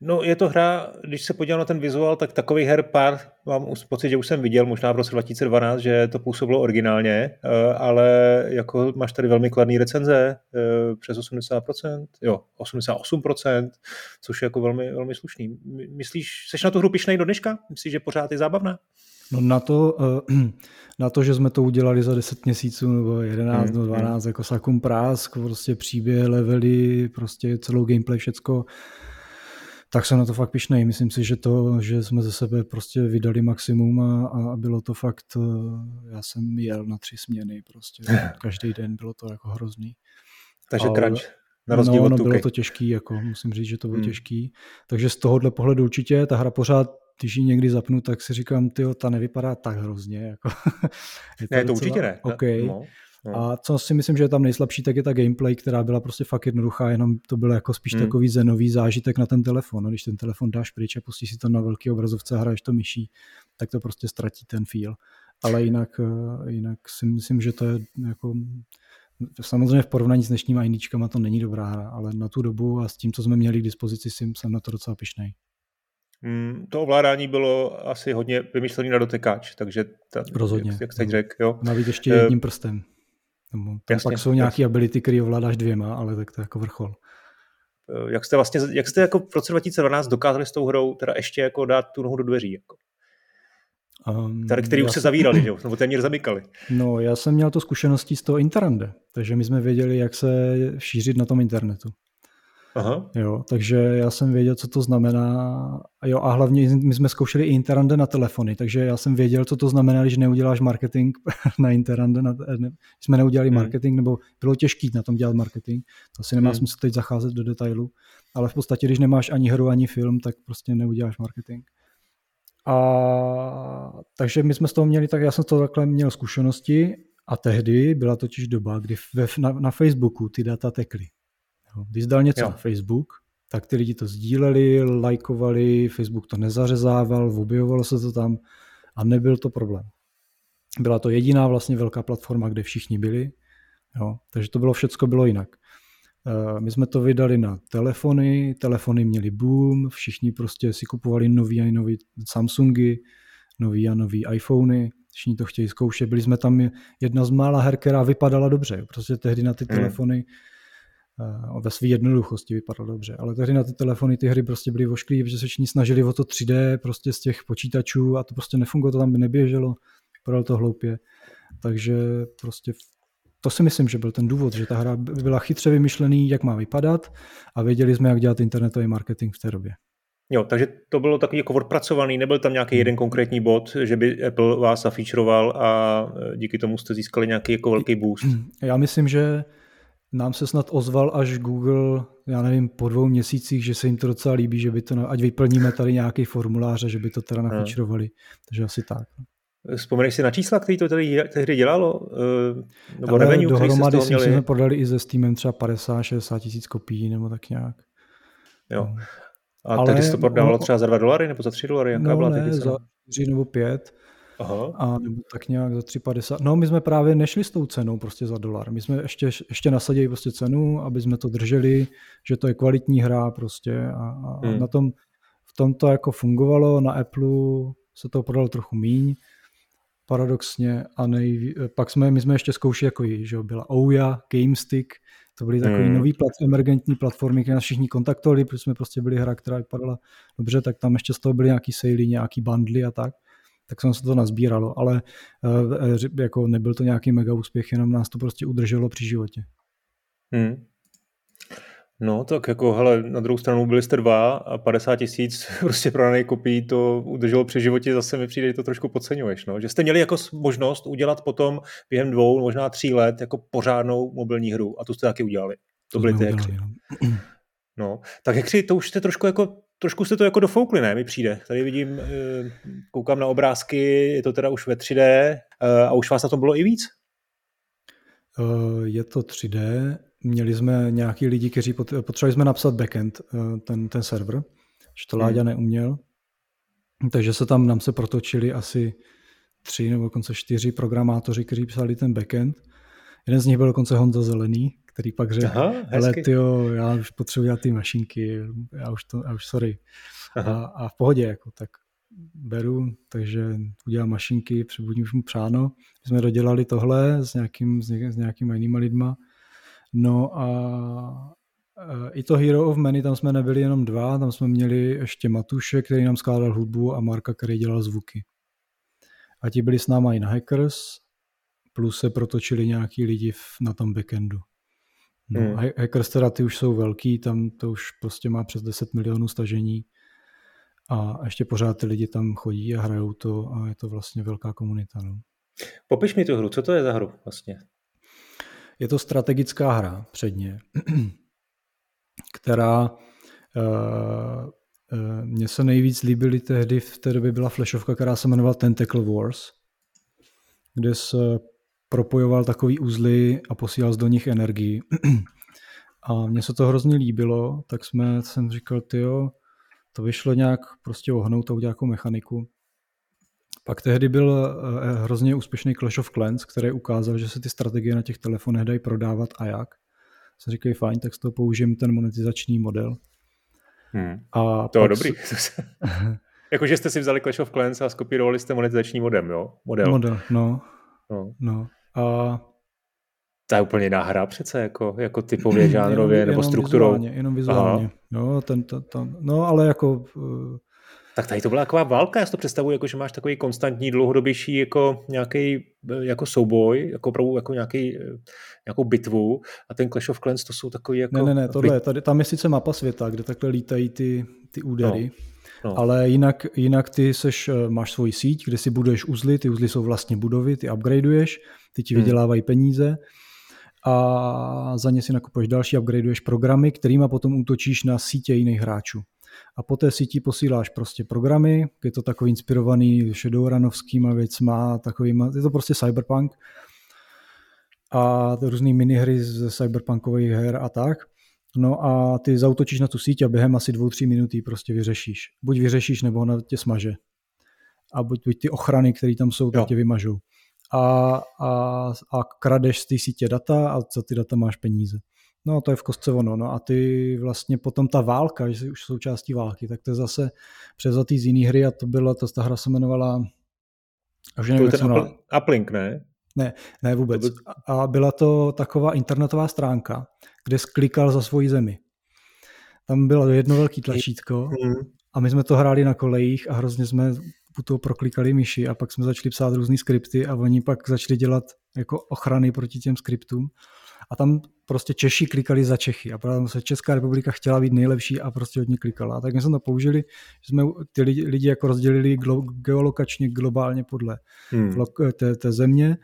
No je to hra, když se podívám na ten vizuál, tak takový her pár mám pocit, že už jsem viděl, možná v roce 2012, že to působilo originálně, ale jako máš tady velmi kladný recenze, přes 80%, jo, 88%, což je jako velmi, velmi slušný. Myslíš, seš na tu hru pyšnej do dneška? Myslíš, že pořád je zábavná? No na to, že jsme to udělali za 10 měsíců nebo 11 nebo 12, jako sakum prásk, prostě příběh, levely, prostě celou gameplay, všecko, tak jsem na to fakt pyšnej. Myslím si, že jsme ze sebe prostě vydali maximum a bylo to fakt, já jsem jel na 3 směny prostě, každý den bylo to jako hrozný. Takže crunch, na rozdíl od 2K. Bylo to těžký, jako musím říct, že to bylo těžký. Takže z tohohle pohledu určitě, ta hra pořád, když ji někdy zapnu, tak si říkám, tyjo, ta nevypadá tak hrozně. Jako. Ne, to určitě ne. Okay. No. A co si myslím, že je tam nejslabší, tak je ta gameplay, která byla prostě fakt jednoduchá, jenom to byl jako spíš takový zenový zážitek na ten telefon. No, když ten telefon dáš pryč a pustíš si to na velký obrazovce a hraješ to myší, tak to prostě ztratí ten feel. Ale jinak si myslím, že to je jako... Samozřejmě v porovnání s dnešníma indíčkama to není dobrá hra, ale na tu dobu a s tím, co jsme měli k dispozici, jsem na to docela pyšnej. To ovládání bylo asi hodně vymyšlený na dotykač, takže rozhodně, jak jste řekl. Navíc ještě jedním prstem. Jasně, pak jsou nějaké ability, které ovládáš 2, ale tak to je jako vrchol. Jak jste jako v roce 2012 dokázali s tou hrou teda ještě jako dát tu nohu do dveří? Jako? Který už se zavírali, nebo téměř zamykali. No, já jsem měl to zkušenosti z toho Interrande, takže my jsme věděli, jak se šířit na tom internetu. Aha. Jo, takže já jsem věděl, co to znamená. Jo, a hlavně my jsme zkoušeli i Interrande na telefony, takže já jsem věděl, co to znamená, když neuděláš marketing na Interrande. Jsme neudělali marketing, nebo bylo těžký na tom dělat marketing. To asi nemá smysl teď zacházet do detailu. Ale v podstatě, když nemáš ani hru, ani film, tak prostě neuděláš marketing. A takže my jsme z toho měli, tak já jsem z toho takhle měl zkušenosti a tehdy byla totiž doba, kdy na Facebooku ty data tekly. Když dal něco na Facebook, tak ty lidi to sdíleli, lajkovali, Facebook to nezařezával, objevovalo se to tam a nebyl to problém. Byla to jediná vlastně velká platforma, kde všichni byli, jo, takže to bylo, všecko bylo jinak. My jsme to vydali na telefony, telefony měly boom, všichni prostě si kupovali nový a nový Samsungy, nový a nový iPhony, všichni to chtějí zkoušet. Byli jsme tam jedna z mála her, která vypadala dobře. Prostě tehdy na ty telefony ve své jednoduchosti vypadalo dobře, ale tehdy na ty telefony ty hry prostě byly vošklý, protože se všichni snažili o to 3D prostě z těch počítačů a to prostě nefungovalo, to tam by neběželo, vypadalo to hloupě. Takže prostě to si myslím, že byl ten důvod, že ta hra byla chytře vymyšlený, jak má vypadat a věděli jsme, jak dělat internetový marketing v té době. Jo, takže to bylo takový jako odpracovaný, nebyl tam nějaký jeden konkrétní bod, že by Apple vás zafeaturoval a díky tomu jste získali nějaký jako velký boost. Já myslím, že nám se snad ozval až Google, já nevím, po 2 měsících, že se jim to docela líbí, že by to, ať vyplníme tady nějaký formulář a že by to teda nafeaturovali. Takže asi tak. Vzpomeneš si na čísla, který to tady tehdy dělalo? Nebo revenue, který jste z toho měli? Jsme prodali i se Steamem třeba 50-60 tisíc kopií nebo tak nějak. Jo. A tehdy se to prodávalo třeba za $2 nebo za $3? Jaká byla tehdy cena? Za 4 nebo 5. Aha. A nebo tak nějak za 3,50. No, my jsme právě nešli s tou cenou prostě za $. My jsme ještě nasadili prostě cenu, aby jsme to drželi, že to je kvalitní hra prostě a na tom, v tom to jako fungovalo, na Apple se to prodalo trochu míň, paradoxně a pak my jsme ještě zkoušeli, jako že byla Ouya, GameStick, to byly takové nový emergentní platformy, které nás všichni kontaktovali, protože jsme prostě byli hra, která vypadala dobře, tak tam ještě z toho byly nějaký sejly, nějaký bundly a tak jsem se to nazbíralo, ale jako nebyl to nějaký mega úspěch, jenom nás to prostě udrželo při životě. No tak jako, hele, na druhou stranu byli jste 2 a 50 000 prostě prodané kopií to udrželo při životě, zase mi přijde, že to trošku podceňuješ, no? Že jste měli jako možnost udělat potom během 2, možná 3 let jako pořádnou mobilní hru a tu jste taky udělali. To byly ty hekři. No, tak hekři, to už jste trošku jste to jako dofoukli, ne? Mi přijde. Tady vidím, koukám na obrázky, je to teda už ve 3D a už vás na tom bylo i víc? Je to 3D. Měli jsme nějaký lidi, kteří potřebovali jsme napsat backend, ten server, že to Láďa neuměl. Takže nám se protočili asi 3 nebo dokonce 4 programátoři, kteří psali ten backend. Jeden z nich byl dokonce Honza Zelený, který pak řekl, ale tyjo, já už potřebuji dělat ty mašinky, já už sorry. A v pohodě, jako, tak beru, takže udělám mašinky, přebudím už mu přáno. My jsme dodělali tohle s nějakýma jinýma lidma. No a i to Hero of Many, tam jsme nebyli jenom 2, tam jsme měli ještě Matouše, který nám skládal hudbu a Marka, který dělal zvuky. A ti byli s náma i na Hackers, plus se protočili nějaký lidi na tom backendu. No, Hackers teda ty už jsou velký, tam to už prostě má přes 10 milionů stažení a ještě pořád ty lidi tam chodí a hrajou to a je to vlastně velká komunita. No. Popiš mi tu hru, co to je za hru vlastně? Je to strategická hra předně, která mně se nejvíc líbily tehdy, v té době byla flashovka, která se jmenovala Tentacle Wars, kde se propojoval takový uzly a posílal do nich energii. A mně se to hrozně líbilo, tak jsem říkal, tyjo, to vyšlo nějak prostě ohnout a udělat nějakou mechaniku. Pak tehdy byl hrozně úspěšný Clash of Clans, který ukázal, že se ty strategie na těch telefonech dají prodávat a jak. Jsem říkal, fajn, tak z toho použijeme ten monetizační model. A to je dobrý. Jakože jste si vzali Clash of Clans a skopírovali jste monetizační modem, jo? Model, no. A to je úplně jiná hra přece, jako typově, žánrově nebo strukturou. Jenom vizuálně. Ale jako... Tak tady to byla taková válka, já si to představuji, jako, že máš takový konstantní, dlouhodobější jako nějaký jako souboj, jako nějakou bitvu a ten Clash of Clans to jsou takový jako... Ne, tohle je, tam je sice mapa světa, kde takhle lítají ty údery, ale jinak ty máš svoji síť, kde si buduješ uzly, ty uzly jsou vlastně budovy, ty upgradeuješ, ty ti vydělávají peníze a za ně si nakupuješ další, upgradeuješ programy, kterýma potom útočíš na sítě jiných hráčů. A po té síti posíláš prostě programy, je to takový inspirovaný shadowrunovskýma věcma, je to prostě cyberpunk a různý minihry ze cyberpunkových her a tak. No a ty zautočíš na tu síť a během asi 2-3 minuty prostě vyřešíš. Buď vyřešíš, nebo ona tě smaže. A buď ty ochrany, které tam jsou, tak tě vymažou. A kradeš z té sítě data a za ty data máš peníze. No to je v kostce ono. No a ty vlastně potom ta válka, že jsi už součástí války, tak to je zase převzatý z jiný hry a to byla, ta hra se jmenovala... Už nevím, to byl Uplink, ne? Ne, vůbec. A byla to taková internetová stránka, kde sklikal za svoji zemi. Tam bylo jedno velký tlačítko a my jsme to hráli na kolejích a hrozně jsme u toho proklikali myši a pak jsme začali psát různý skripty a oni pak začali dělat jako ochrany proti těm skriptům. A tam prostě Češi klikali za Čechy a právě se Česká republika chtěla být nejlepší a prostě od ní klikala. A tak my jsme to použili, že jsme ty lidi jako rozdělili geolokačně, globálně podle té země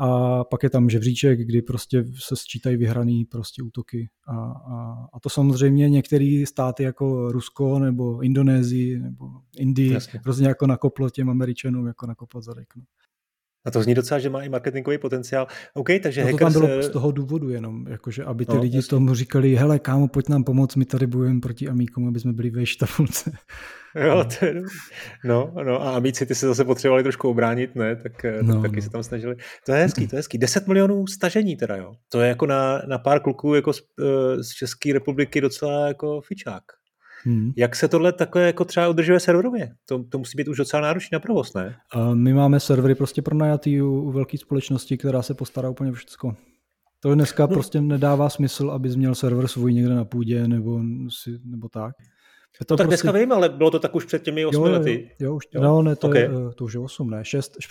a pak je tam žebříček, kdy prostě se sčítají vyhraný prostě útoky. A to samozřejmě některé státy jako Rusko nebo Indonésii nebo Indii prostě jako nakoplo těm Američanům, jako nakoplo za řeknu. A to zní docela, že má i marketingový potenciál. Okay, takže to tam bylo z toho důvodu jenom, jakože, aby ty lidi tomu říkali, hele kámo, pojď nám pomoct, my tady bojujeme proti amíkům, aby jsme byli ve štafulce. Jo, to je no a amíci ty se zase potřebovali trošku obránit, ne? Tak se tam snažili. To je hezký, 10 milionů stažení teda, jo. To je jako na pár kluků jako z České republiky docela jako fičák. Jak se tohle takhle jako třeba udržuje serverově? To musí být už docela náročný na provoz, ne? My máme servery prostě pronajatý u velké společnosti, která se postará úplně o všecko. To dneska prostě nedává smysl, abys měl server svůj někde na půdě nebo tak. To tak prostě... dneska vím, ale bylo to tak už před těmi 8 lety. To už je 8, ne?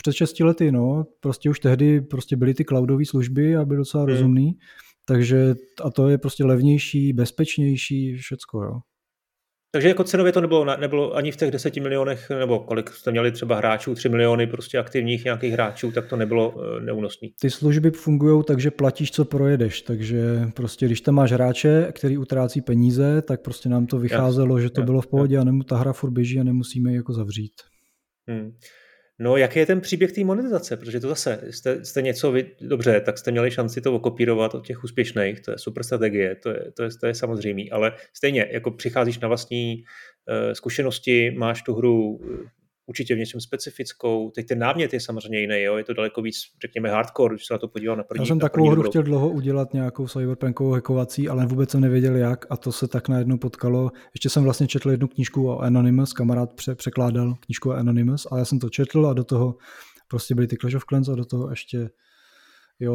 Před 6 lety, no. Prostě už tehdy prostě byly ty cloudové služby a byly docela rozumný. Takže a to je prostě levnější, bezpečnější, všecko, jo. Takže jako cenově to nebylo ani v těch 10 milionech, nebo kolik jste měli třeba hráčů, 3 miliony prostě aktivních nějakých hráčů, tak to nebylo neúnosný. Ty služby fungují tak, že platíš, co projedeš, takže prostě když tam máš hráče, který utrácí peníze, tak prostě nám to vycházelo, že to bylo v pohodě a ta hra furt běží a nemusíme ji jako zavřít. No jaký je ten příběh té monetizace, protože to zase, jste něco, dobře, tak jste měli šanci to okopírovat od těch úspěšných, to je super strategie, to je samozřejmě, ale stejně, jako přicházíš na vlastní zkušenosti, máš tu hru určitě v něčem specifickou, teď ten námět je samozřejmě jiný, jo? Je to daleko víc, řekněme, hardcore, když se na to podíval na první. Já jsem takovou hru chtěl dlouho udělat, nějakou cyberpunkovou hackovací, ale vůbec jsem nevěděl jak a to se tak najednou potkalo. Ještě jsem vlastně četl jednu knížku o Anonymous, kamarád překládal knížku o Anonymous a já jsem to četl a do toho prostě byly ty Clash of Clans a do toho ještě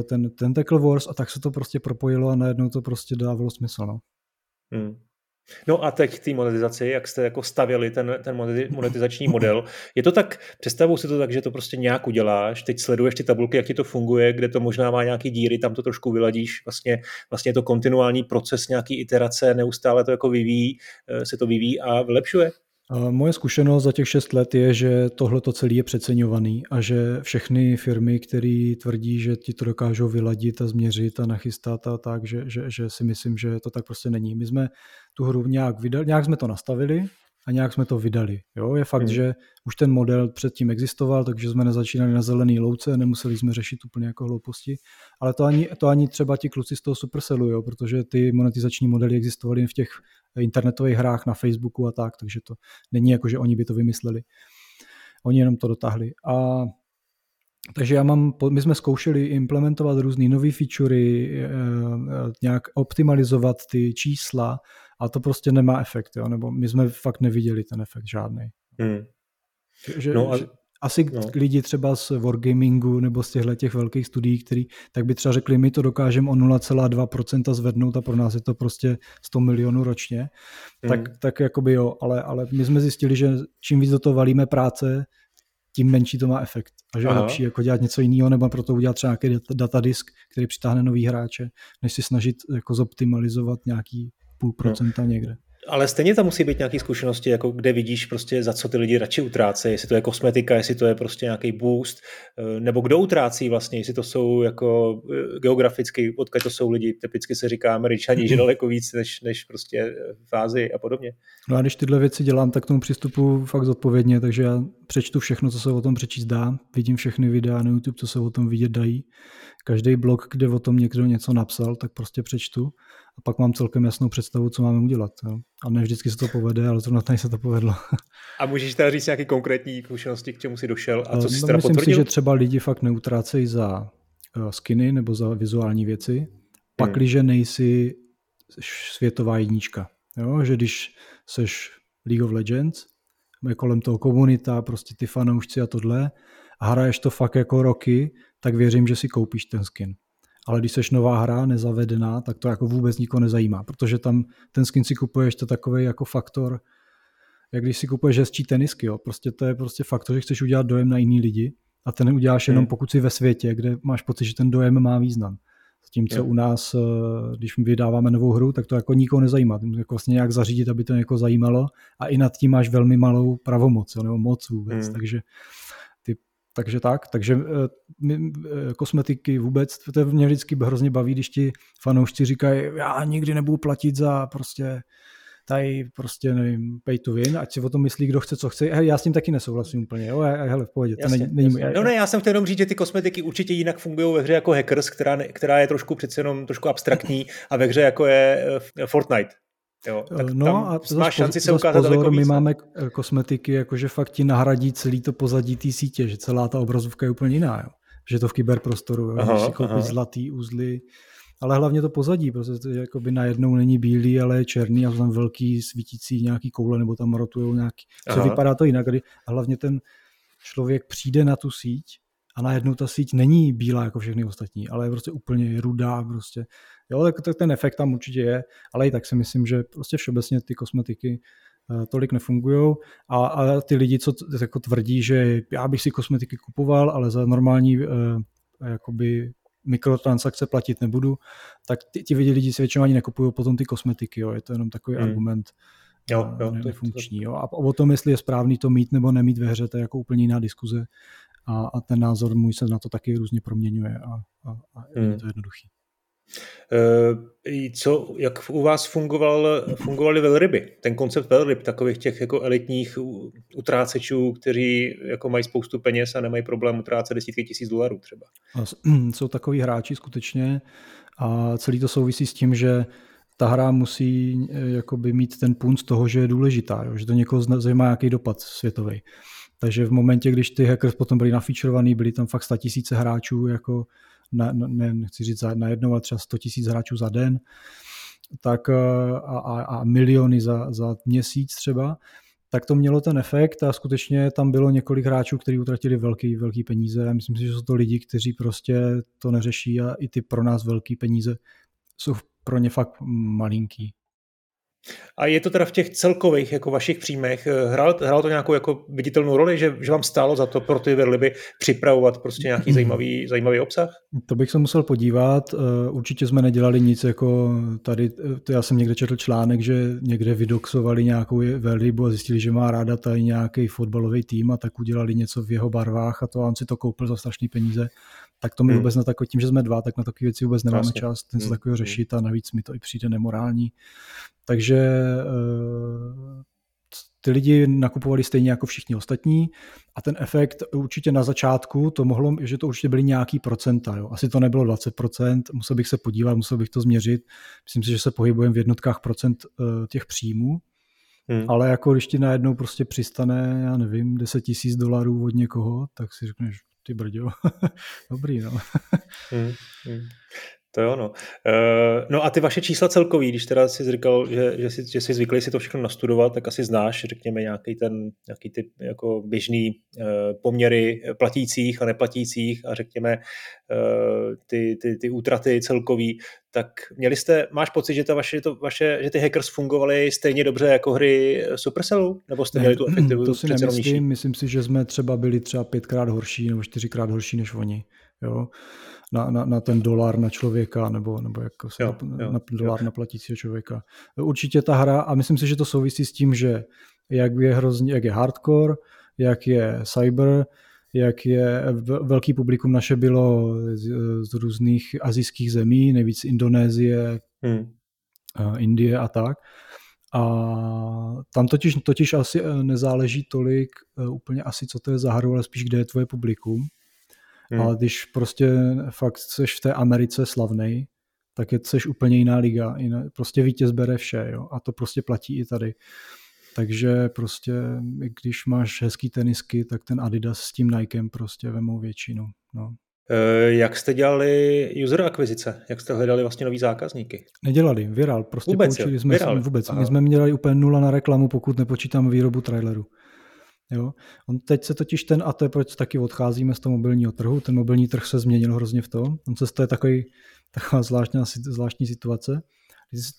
ten Tentacle Wars a tak se to prostě propojilo a najednou to prostě dávalo smysl. No. No a teď k té monetizaci, jak jste jako stavěli ten monetizační model. Je to tak, představuji si to tak, že to prostě nějak uděláš, teď sleduješ ty tabulky, jak ti to funguje, kde to možná má nějaký díry, tam to trošku vyladíš, vlastně je to kontinuální proces, nějaký iterace, neustále to jako se to vyvíjí a vylepšuje? Moje zkušenost za těch 6 let je, že tohle to celé je přeceňovaný a že všechny firmy, které tvrdí, že ti to dokážou vyladit a změřit a nachystat a tak, že si myslím, že to tak prostě není. My jsme tu hru nějak jsme to nastavili a nějak jsme to vydali. Jo? Je fakt, že už ten model předtím existoval, takže jsme nezačínali na zelený louce, nemuseli jsme řešit úplně jako hlouposti, ale to ani třeba ti kluci z toho Supercellu, jo? Protože ty monetizační modely existovaly jen v těch internetových hrách na Facebooku a tak, takže to není jako, že oni by to vymysleli. Oni jenom to dotáhli. Takže my jsme zkoušeli implementovat různé nové featurey, nějak optimalizovat ty čísla a to prostě nemá efekt, jo? Nebo my jsme fakt neviděli ten efekt žádný. Lidi třeba z Wargamingu nebo z těch velkých studií, tak by třeba řekli, my to dokážeme o 0,2% zvednout a pro nás je to prostě 100 milionů ročně. Tak jakoby jo, ale my jsme zjistili, že čím víc do toho valíme práce, tím menší to má efekt. A že je lepší jako dělat něco jiného, nebo proto udělat třeba nějaký datadisk, který přitáhne nový hráče, než si snažit jako zoptimalizovat nějaký 0,5% někde. Ale stejně tam musí být nějaké zkušenosti, jako kde vidíš prostě, za co ty lidi radši utrácejí, jestli to je kosmetika, jestli to je prostě nějaký boost, nebo kdo utrácí vlastně, jestli to jsou jako geograficky, odkud to jsou lidi, typicky se říká Američani, že daleko víc než prostě v Ázii a podobně. No a když tyhle věci dělám, tak tomu přistupu fakt zodpovědně, takže já přečtu všechno, co se o tom přečíst dá, vidím všechny videa na YouTube, co se o tom vidět dají. Každý blog, kde o tom někdo něco napsal, tak prostě přečtu a pak mám celkem jasnou představu, co máme udělat. Jo. A ne vždycky se to povede, ale zrovna tady se to povedlo. A můžeš teda říct nějaké konkrétní zkušenosti, k čemu jsi došel a co jsi teda potvrdil? Myslím si, že třeba lidi fakt neutrácejí za skiny nebo za vizuální věci, pakliže nejsi světová jednička. Jo? Že když seš League of Legends, je kolem toho komunita, prostě ty fanoušci a tohle, a hraješ to fakt jako roky, tak věřím, že si koupíš ten skin. Ale když seš nová hra, nezavedená, tak to jako vůbec nikoho nezajímá, protože tam ten skin si kupuješ, to takovej jako faktor, jak když si kupuješ hezčí tenisky, jo. Prostě to je prostě faktor, že chceš udělat dojem na jiný lidi a ten uděláš jenom pokud jsi ve světě, kde máš pocit, že ten dojem má význam. Zatímco u nás, když vydáváme novou hru, tak to jako nikoho nezajímá. Ty musíš jako vlastně nějak zařídit, aby to někoho zajímalo a i nad tím máš velmi malou pravomoc, nebo moc vůbec, takže kosmetiky vůbec, to mě vždycky hrozně baví, když ti fanoušci říkají, já nikdy nebudu platit za nevím, pay to win, ať si o tom myslí, kdo chce, co chce. Hele, já s tím taky nesouhlasím úplně, jo, hele, v pohodě. Já jsem chtěl jenom říct, že ty kosmetiky určitě jinak fungují ve hře jako Hackers, která je trošku přece jenom trošku abstraktní a ve hře jako je Fortnite. Jo, tak no tam a máš šanci se ukázat daleko víc. My máme kosmetiky, jakože fakt ti nahradí celý to pozadí té sítě, že celá ta obrazovka je úplně jiná, jo. Že to v kyberprostoru, jo, když si koupíš zlatý uzly, ale hlavně to pozadí, protože jakoby najednou není bílý, ale je černý a jsou tam velký svítící nějaký koule nebo tam rotujou nějaký, co vypadá to jinak. A hlavně ten člověk přijde na tu síť a najednou ta síť není bílá jako všechny ostatní, ale je prostě úplně rudá prostě. Jo, tak ten efekt tam určitě je, ale i tak si myslím, že prostě všeobecně ty kosmetiky tolik nefungujou a ty lidi, co jako tvrdí, že já bych si kosmetiky kupoval, ale za normální jakoby mikrotransakce platit nebudu, tak ti lidi si většinou ani nekupují potom ty kosmetiky, jo. Je to jenom takový argument nefunkční. Jo. A o tom, jestli je správný to mít nebo nemít ve hře, to je jako úplně jiná diskuze a ten názor můj se na to taky různě proměňuje a je to jednoduchý. Jak u vás fungovaly velryby, ten koncept velryb, takových těch jako elitních utrácečů, kteří jako mají spoustu peněz a nemají problém utrácet $10,000 třeba. Jsou takový hráči skutečně a celý to souvisí s tím, že ta hra musí jakoby mít ten punc toho, že je důležitá, jo? Že to někoho zajímá nějaký dopad světový. Takže v momentě, když ty Hackers potom byli nafeaturovaný, byli tam fakt 100,000 hráčů jako nechci říct na jednou, ale třeba 100,000 hráčů za den, tak a miliony za měsíc třeba, tak to mělo ten efekt a skutečně tam bylo několik hráčů, kteří utratili velký peníze. Myslím si, že jsou to lidi, kteří prostě to neřeší a i ty pro nás velký peníze jsou pro ně fakt malinký. A je to teda v těch celkových jako vašich příjmech, hrál to nějakou jako viditelnou roli, že vám stálo za to pro ty velryby připravovat prostě nějaký zajímavý obsah? To bych se musel podívat, určitě jsme nedělali nic jako tady, já jsem někde četl článek, že někde vydoxovali nějakou velrybu a zjistili, že má ráda tady nějaký fotbalový tým a tak udělali něco v jeho barvách a to on si to koupil za strašný peníze. Tak to my vůbec na takové, tím, že jsme dva, tak na takové věci vůbec nemáme čas, ten se takového řešit a navíc mi to i přijde nemorální. Takže ty lidi nakupovali stejně jako všichni ostatní a ten efekt určitě na začátku to mohlo, že to určitě byly nějaký procenta. Jo. Asi to nebylo 20%, musel bych se podívat, musel bych to změřit. Myslím si, že se pohybujeme v jednotkách procent těch příjmů, ale jako když ti najednou prostě přistane, já nevím, $10,000 od někoho, tak si řekneš, ty brďo, dobrý, no. To jo, no. No a ty vaše čísla celkový, když teda jsi říkal, že jsi zvyklý si to všechno nastudovat, tak asi znáš, řekněme, nějaký typ jako běžný poměry platících a neplatících a řekněme ty útraty celkový, tak máš pocit, že že ty Hackers fungovaly stejně dobře jako hry Supercellu? Nebo jste měli tu efektivitu přece nižší? To si nemyslím, myslím si, že jsme třeba byli třeba 5x horší nebo 4x horší než oni. Jo? Na ten dolar na člověka, nebo jako se dolar na platícího člověka. Určitě ta hra, a myslím si, že to souvisí s tím, že jak je hardcore, jak je cyber, jak je velký publikum naše bylo z různých asijských zemí, nejvíc Indonésie, Indie a tak. A tam totiž asi nezáleží tolik úplně asi, co to je za hru, ale spíš, kde je tvoje publikum. Ale když prostě fakt seš v té Americe slavnej, tak seš úplně jiná liga. Prostě vítěz bere vše, jo? A to prostě platí i tady. Takže prostě, když máš hezký tenisky, tak ten Adidas s tím Nikem prostě vemou většinu. No. Jak jste dělali user akvizice? Jak jste hledali vlastně nový zákazníky? Nedělali, viral. Prostě vůbec, poučili jsme se vůbec. Aha. My jsme dělali úplně nula na reklamu, pokud nepočítám výrobu traileru. Jo? On teď se totiž ten, a to je proč taky odcházíme z toho mobilního trhu, ten mobilní trh se změnil hrozně v tom. On se stane taková zvláštní situace.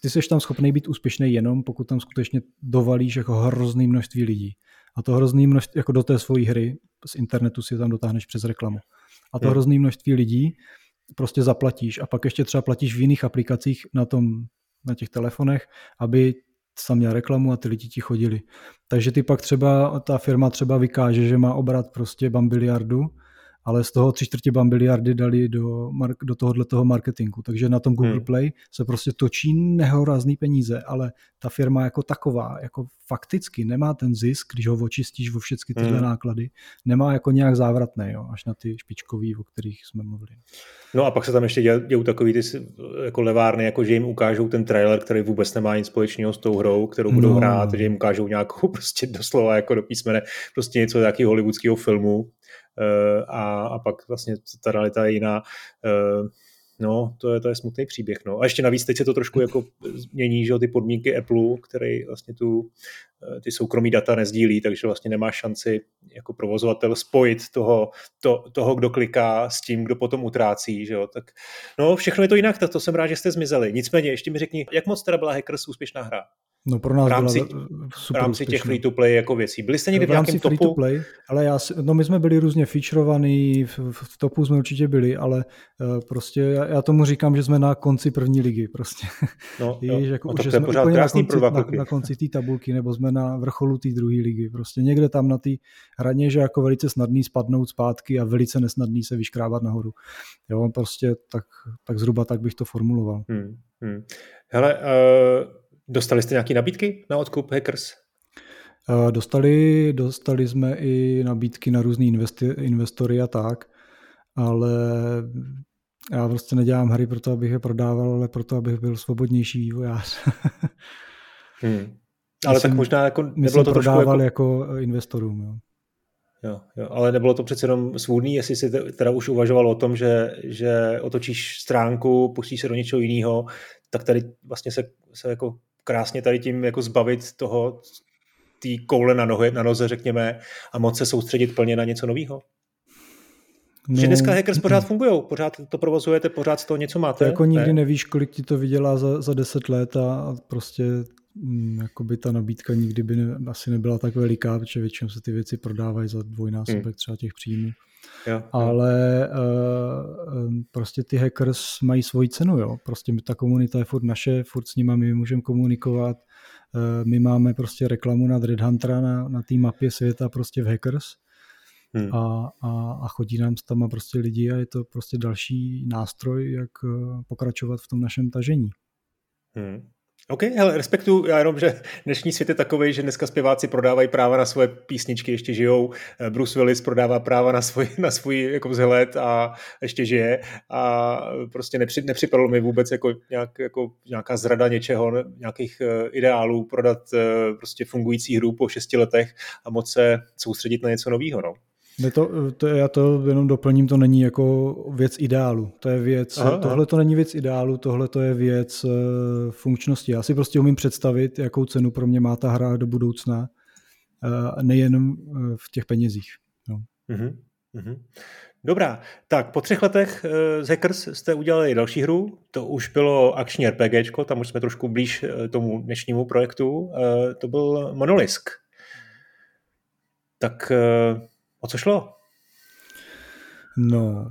Ty jsi tam schopný být úspěšný jenom, pokud tam skutečně dovalíš jako hrozný množství lidí. A to hrozný množství, jako do té svojí hry, z internetu si tam dotáhneš přes reklamu. A to hrozný množství lidí prostě zaplatíš. A pak ještě třeba platíš v jiných aplikacích na těch telefonech, aby tam měl reklamu a ty lidi ti chodili. Takže ty pak třeba, ta firma třeba vykáže, že má obrat prostě bambiliardu, ale z toho 3/4 bambiliardy dali do tohohletoho marketingu. Takže na tom Google Play se prostě točí nehorázný peníze, ale ta firma jako taková, jako fakticky nemá ten zisk, když ho očistíš o všechny tyhle náklady, nemá jako nějak závratné, jo, až na ty špičkový, o kterých jsme mluvili. No a pak se tam ještě dějou takový ty jako levárny, jako že jim ukážou ten trailer, který vůbec nemá nic společného s tou hrou, kterou budou hrát, že jim ukážou nějakou prostě doslova jako do písmene, prostě něco nějakého hollywoodského filmu. A pak vlastně ta realita je jiná. No, to je smutný příběh. No. A ještě navíc teď se to trošku jako změní, že ty podmínky Apple, který vlastně ty soukromí data nezdílí, takže vlastně nemá šanci jako provozovatel spojit toho, kdo kliká s tím, kdo potom utrácí. Že jo? Tak, no, všechno je to jinak, tak to jsem rád, že jste zmizeli. Nicméně, ještě mi řekni, jak moc teda byla Hackers úspěšná hra? No, pro nás v rámci těch free-to-play jako věcí. Byli jste někdy v nějakém topu? Ale my jsme byli různě featurovaní, v topu jsme určitě byli, ale prostě já tomu říkám, že jsme na konci první ligy. Prostě. No, tak to je pořád krásný pro dva kluky. Na konci té tabulky, nebo jsme na vrcholu té druhé ligy. Prostě někde tam na té hraně, že jako velice snadný spadnout zpátky a velice nesnadný se vyškrábat nahoru. Jo, prostě tak zhruba tak bych to formuloval. Hele, dostali jste nějaké nabídky na odkup Hackers? Dostali jsme i nabídky na různý investory a tak, ale já prostě nedělám hry proto, abych je prodával, ale proto, abych byl svobodnější vývojář. Ale tak možná jako nebylo to prodával jako investorům, jo. Jo, ale nebylo to přece jenom svůdný, jestli jsi teda už uvažoval o tom, že otočíš stránku, pustíš se do něčeho jiného, tak tady vlastně se jako krásně tady tím jako zbavit toho tý koule na noze, řekněme, a moc se soustředit plně na něco nového. No, že dneska Hackers pořád fungujou, pořád to provozujete, pořád z toho něco máte. Jako nikdy nevíš, kolik ti to vydělá za 10 let a prostě jakoby ta nabídka nikdy by asi nebyla tak veliká, protože většinou se ty věci prodávají za dvojnásobek třeba těch příjmů. Jo. Ale prostě ty Hackers mají svoji cenu, jo. Prostě ta komunita je furt naše, furt s nima my můžeme komunikovat. My máme prostě reklamu na Dread Huntera na té mapě světa prostě v Hackers. A chodí nám tam prostě lidi a je to prostě další nástroj, jak pokračovat v tom našem tažení. OK, hele, respektuju, já jenom, že dnešní svět je takovej, že dneska zpěváci prodávají práva na svoje písničky, ještě žijou, Bruce Willis prodává práva na svůj jako vzhled a ještě žije a prostě nepřipadlo mi vůbec jako nějaká zrada něčeho, nějakých ideálů prodat prostě fungující hru po 6 letech a moc se soustředit na něco novýho, no. Já to jenom doplním, to není jako věc ideálu. To je věc, tohle to není věc ideálu, tohle to je věc funkčnosti. Já si prostě umím představit, jakou cenu pro mě má ta hra do budoucna, nejenom v těch penězích. No. Dobrá, tak po 3 letech z Hackers jste udělali další hru, to už bylo akční RPGčko, tam už jsme trošku blíž tomu dnešnímu projektu, to byl Monolisk. Tak o co šlo? No,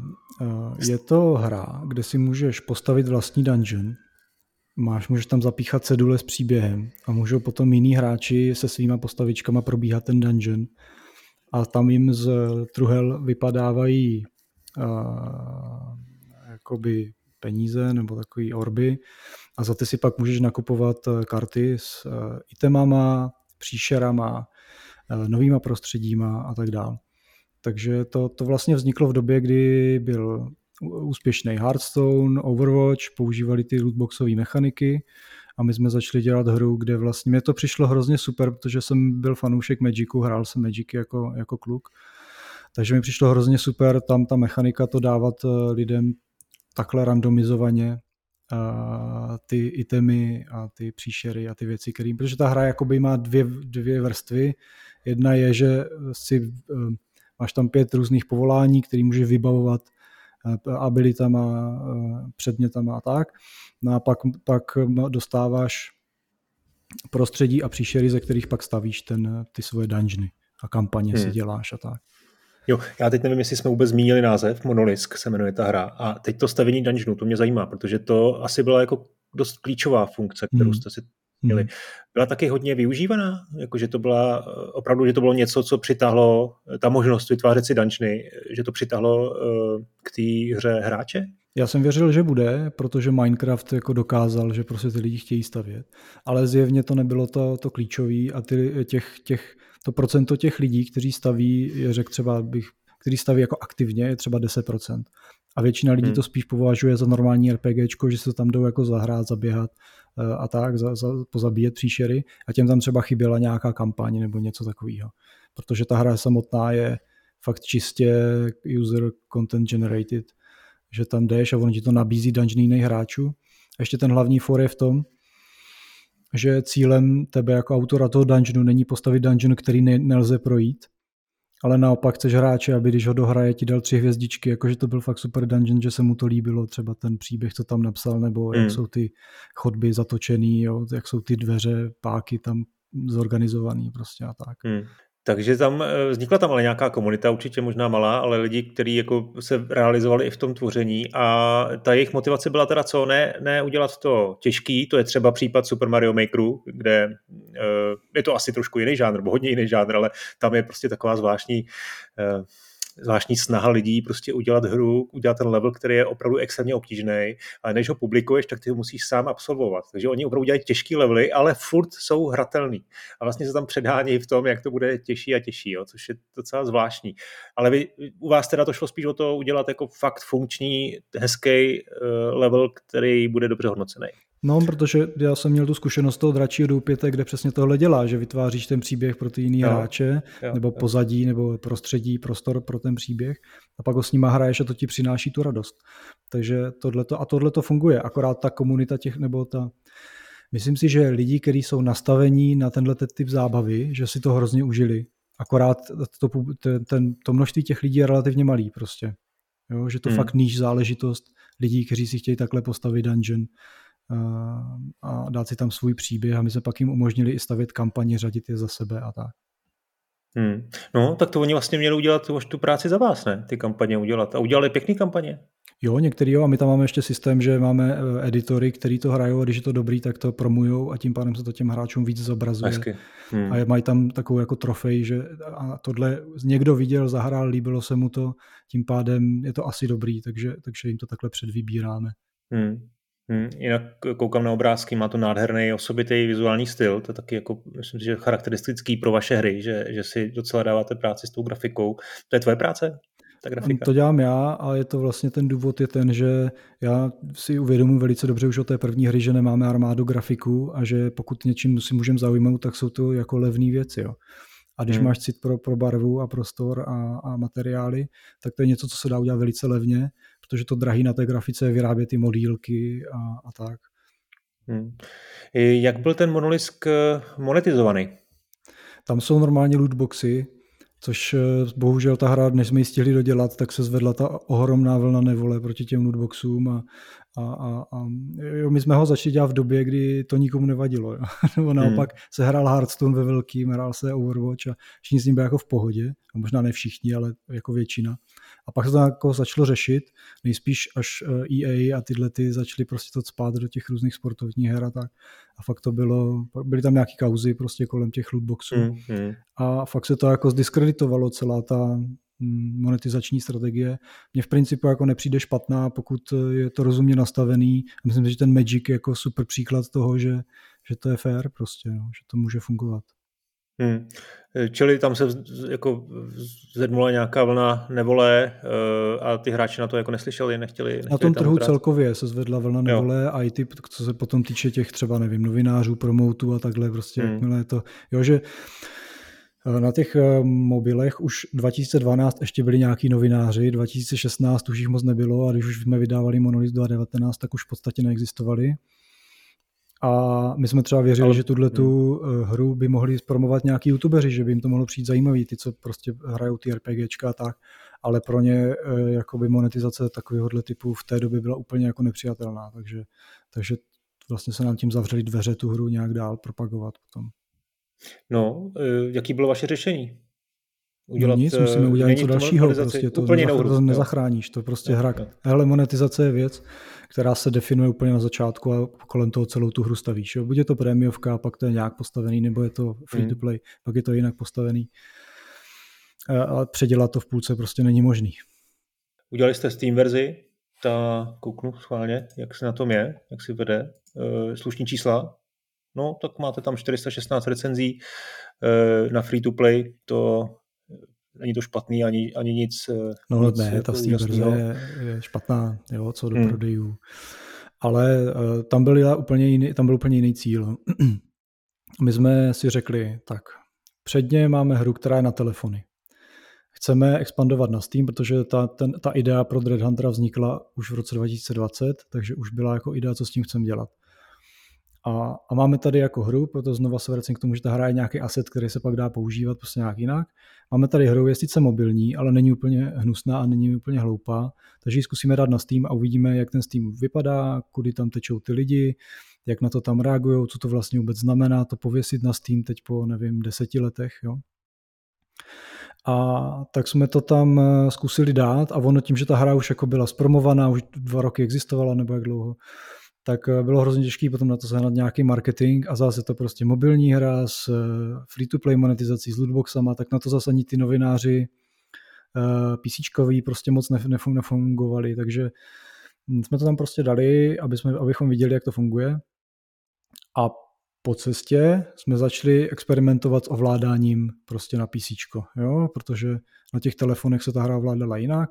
je to hra, kde si můžeš postavit vlastní dungeon. Můžeš tam zapíchat cedule s příběhem a můžou potom jiní hráči se svýma postavičkama probíhat ten dungeon. A tam jim z truhel vypadávají jakoby peníze nebo takový orby a za ty si pak můžeš nakupovat karty s itemama, příšerama, novýma prostředíma a tak dále. Takže to vlastně vzniklo v době, kdy byl úspěšný Hearthstone, Overwatch, používali ty lootboxové mechaniky a my jsme začali dělat hru, kde vlastně mě to přišlo hrozně super, protože jsem byl fanoušek Magicu, hrál jsem Magic jako kluk, Takže mi přišlo hrozně super tam ta mechanika to dávat lidem takhle randomizovaně ty itemy a ty příšery a ty věci, kterým, protože ta hra jakoby má dvě vrstvy. Jedna je, že si máš tam 5 různých povolání, které můžeš vybavovat abilitama, předmětama a tak. No a pak dostáváš prostředí a příšery, ze kterých pak stavíš ty svoje dungeony a kampaně si děláš a tak. Jo, já teď nevím, jestli jsme vůbec zmínili název, Monolisk se jmenuje ta hra, a teď to stavění dungeonu, to mě zajímá, protože to asi byla jako dost klíčová funkce, kterou jste si měli. Byla taky hodně využívaná, jakože to byla opravdu, že to bylo něco, co přitáhlo, ta možnost vytvářet si dungeony, že to přitáhlo k té hře hráče? Já jsem věřil, že bude, protože Minecraft jako dokázal, že prostě ty lidi chtějí stavět, ale zjevně to nebylo to klíčové a to procento těch lidí, kteří staví, kteří staví jako aktivně, je třeba 10%. A většina lidí to spíš považuje za normální RPGčko, že se tam jdou jako zahrát, zaběhat a tak, pozabíjet příšery a těm tam třeba chyběla nějaká kampaň nebo něco takového. Protože ta hra samotná je fakt čistě user content generated, že tam jdeš a on ti to nabízí dungeon jiných hráčů. A ještě ten hlavní for je v tom, že cílem tebe jako autora toho dungeonu není postavit dungeon, který nelze projít, ale naopak chceš hráče, aby když ho dohraje, ti dal 3 hvězdičky, jakože to byl fakt super dungeon, že se mu to líbilo, třeba ten příběh, co tam napsal, nebo jak jsou ty chodby zatočený, jo, jak jsou ty dveře, páky tam zorganizovaný prostě a tak. Takže tam vznikla ale nějaká komunita, určitě možná malá, ale lidi, kteří jako se realizovali i v tom tvoření, a ta jejich motivace byla teda co? Ne udělat to těžký, to je třeba případ Super Mario Makeru, kde je to asi trošku jiný žánr, nebo hodně jiný žánr, ale tam je prostě taková zvláštní snaha lidí prostě udělat hru, udělat ten level, který je opravdu extrémně obtížný, ale než ho publikuješ, tak ty ho musíš sám absolvovat. Takže oni opravdu dělají těžký levely, ale furt jsou hratelný. A vlastně se tam předhánějí v tom, jak to bude těžší a těžší, jo, což je docela zvláštní. Ale u vás teda to šlo spíš o to udělat jako fakt funkční, hezký level, který bude dobře hodnocený. No, protože já jsem měl tu zkušenost toho Dračího doupě, kde přesně tohle dělá, že vytváříš ten příběh pro ty jiný hráče, nebo pozadí, nebo prostředí, prostor pro ten příběh a pak ho s nima hraješ a to ti přináší tu radost. Takže tohle to funguje, akorát ta komunita myslím si, že lidi, kteří jsou nastavení na tenhle typ zábavy, že si to hrozně užili, akorát to množství těch lidí je relativně malý prostě. Jo, že to fakt níž záležitost lidí, kteří si chtějí takhle postavit dungeon a dát si tam svůj příběh, a my se pak jim umožnili i stavět kampaně, řadit je za sebe a tak. No, tak to oni vlastně měli udělat už tu práci za vás, ne? Ty kampaně udělat. A udělali pěkný kampaně? Jo, některý jo, a my tam máme ještě systém, že máme editory, který to hrajou, a když je to dobrý, tak to promujou a tím pádem se to těm hráčům víc zobrazuje. A mají tam takovou jako trofej, že a tohle někdo viděl, zahrál, líbilo se mu to, tím pádem je to asi dobrý, takže jim to takhle předvybíráme. Jinak koukám na obrázky, má to nádherný osobitý vizuální styl, to je taky jako, myslím, že charakteristický pro vaše hry, že si docela dáváte práci s tou grafikou. To je tvoje práce? Ta grafika? To dělám já a je to vlastně ten důvod je ten, že já si uvědomuji velice dobře už od té první hry, že nemáme armádu grafiků a že pokud něčím si můžeme zaujmout, tak jsou to jako levné věci, jo. A když máš cit pro barvu a prostor a materiály, tak to je něco, co se dá udělat velice levně, protože to drahý na té grafice je vyrábět ty modílky a tak. Jak byl ten Monolisk monetizovaný? Tam jsou normálně lootboxy, což bohužel ta hra, než jsme ji stihli dodělat, tak se zvedla ta ohromná vlna nevole proti těm lootboxům. My jsme ho začali dělat v době, kdy to nikomu nevadilo. Jo? Nebo naopak se hrál Hearthstone ve velkým, hrál se Overwatch a všichni s ním byli jako v pohodě. A možná ne všichni, ale jako většina. A pak se to jako začalo řešit, nejspíš až EA a tyhle ty začaly prostě to cpát do těch různých sportovních her a tak. A fakt to byly tam nějaké kauzy prostě kolem těch lootboxů. A fakt se to jako zdiskreditovalo celá ta monetizační strategie. Mně v principu jako nepřijde špatná, pokud je to rozumně nastavený. A myslím, že ten Magic je jako super příklad toho, že to je fair prostě, no, že to může fungovat. Čili tam se jako zedmula nějaká vlna nevole a ty hráči na to jako neslyšeli, nechtěli na tom trhu celkově se zvedla vlna nevole, jo. A i ty, co se potom týče těch třeba, nevím, novinářů, promoutů a takhle prostě, jakmile je to, jo, že Na těch mobilech už 2012 ještě byli nějaký novináři, 2016 už jich moc nebylo a když už jsme vydávali Monolisk 2019, tak už v podstatě neexistovali. A my jsme třeba věřili, že tuhletu hru by mohli promovat nějaký youtubeři, že by jim to mohlo přijít zajímavý, ty, co prostě hrajou ty RPGčka a tak, ale pro ně jakoby monetizace takovéhohle typu v té době byla úplně jako nepřijatelná, takže vlastně se nám tím zavřeli dveře tu hru nějak dál propagovat potom. No, jaký bylo vaše řešení? Udělat, nic, musíme udělat něco dalšího, prostě to nezachráníš, to prostě hra. Hele, monetizace je věc, která se definuje úplně na začátku a kolem toho celou tu hru stavíš. Jo? Buď je to prémiovka, pak to je nějak postavený, nebo je to free to play, pak je to jinak postavený. A předělat to v půlce prostě není možný. Udělali jste Steam verzi, kouknu schválně, jak se na tom je, jak si vede, slušní čísla. No, tak máte tam 416 recenzí na free to play, to není to špatný, ani nic. No nic, ne, ta Steam verze je špatná, jo, co do prodejů. Ale tam byl úplně jiný cíl. My jsme si řekli, tak předně máme hru, která je na telefony. Chceme expandovat na Steam, protože ta idea pro Dread Huntera vznikla už v roce 2020, takže už byla jako idea, co s tím chceme dělat. A máme tady jako hru, proto znova se vracím k tomu, že ta hra je nějaký asset, který se pak dá používat prostě nějak jinak. Máme tady hru, je sice mobilní, ale není úplně hnusná a není úplně hloupá, takže ji zkusíme dát na Steam a uvidíme, jak ten Steam vypadá, kudy tam tečou ty lidi, jak na to tam reagují, co to vlastně vůbec znamená, to pověsit na Steam teď po, 10 letech, jo. A tak jsme to tam zkusili dát a ono tím, že ta hra už jako byla zpromovaná, už 2 roky existovala nebo jak dlouho, tak bylo hrozně těžké potom na to sehnat nějaký marketing a zase to prostě mobilní hra s free-to-play monetizací, s lootboxama, tak na to zase ani ty novináři PCčkoví prostě moc nefungovali, takže jsme to tam prostě dali, abychom viděli, jak to funguje. A po cestě jsme začali experimentovat s ovládáním prostě na PCčko, jo? Protože na těch telefonech se ta hra ovládala jinak,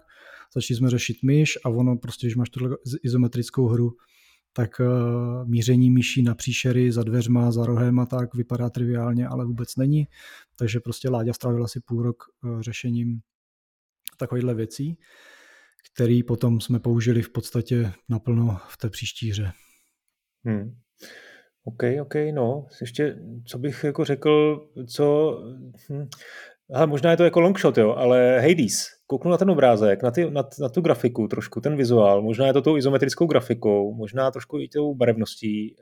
začali jsme řešit myš a ono prostě, když máš tuhle izometrickou hru, tak míření myší na příšery, za dveřma, za rohem a tak vypadá triviálně, ale vůbec není. Takže prostě Láďa strávila si 1,5 roku řešením takovýchhle věcí, který potom jsme použili v podstatě naplno v té příští hře. OK, no. Ještě, co bych jako řekl, co... Aha, možná je to jako longshot, jo, ale Hades, kouknu na ten obrázek, na tu grafiku trošku, ten vizuál, možná je to tou izometrickou grafikou, možná trošku i tou barevností,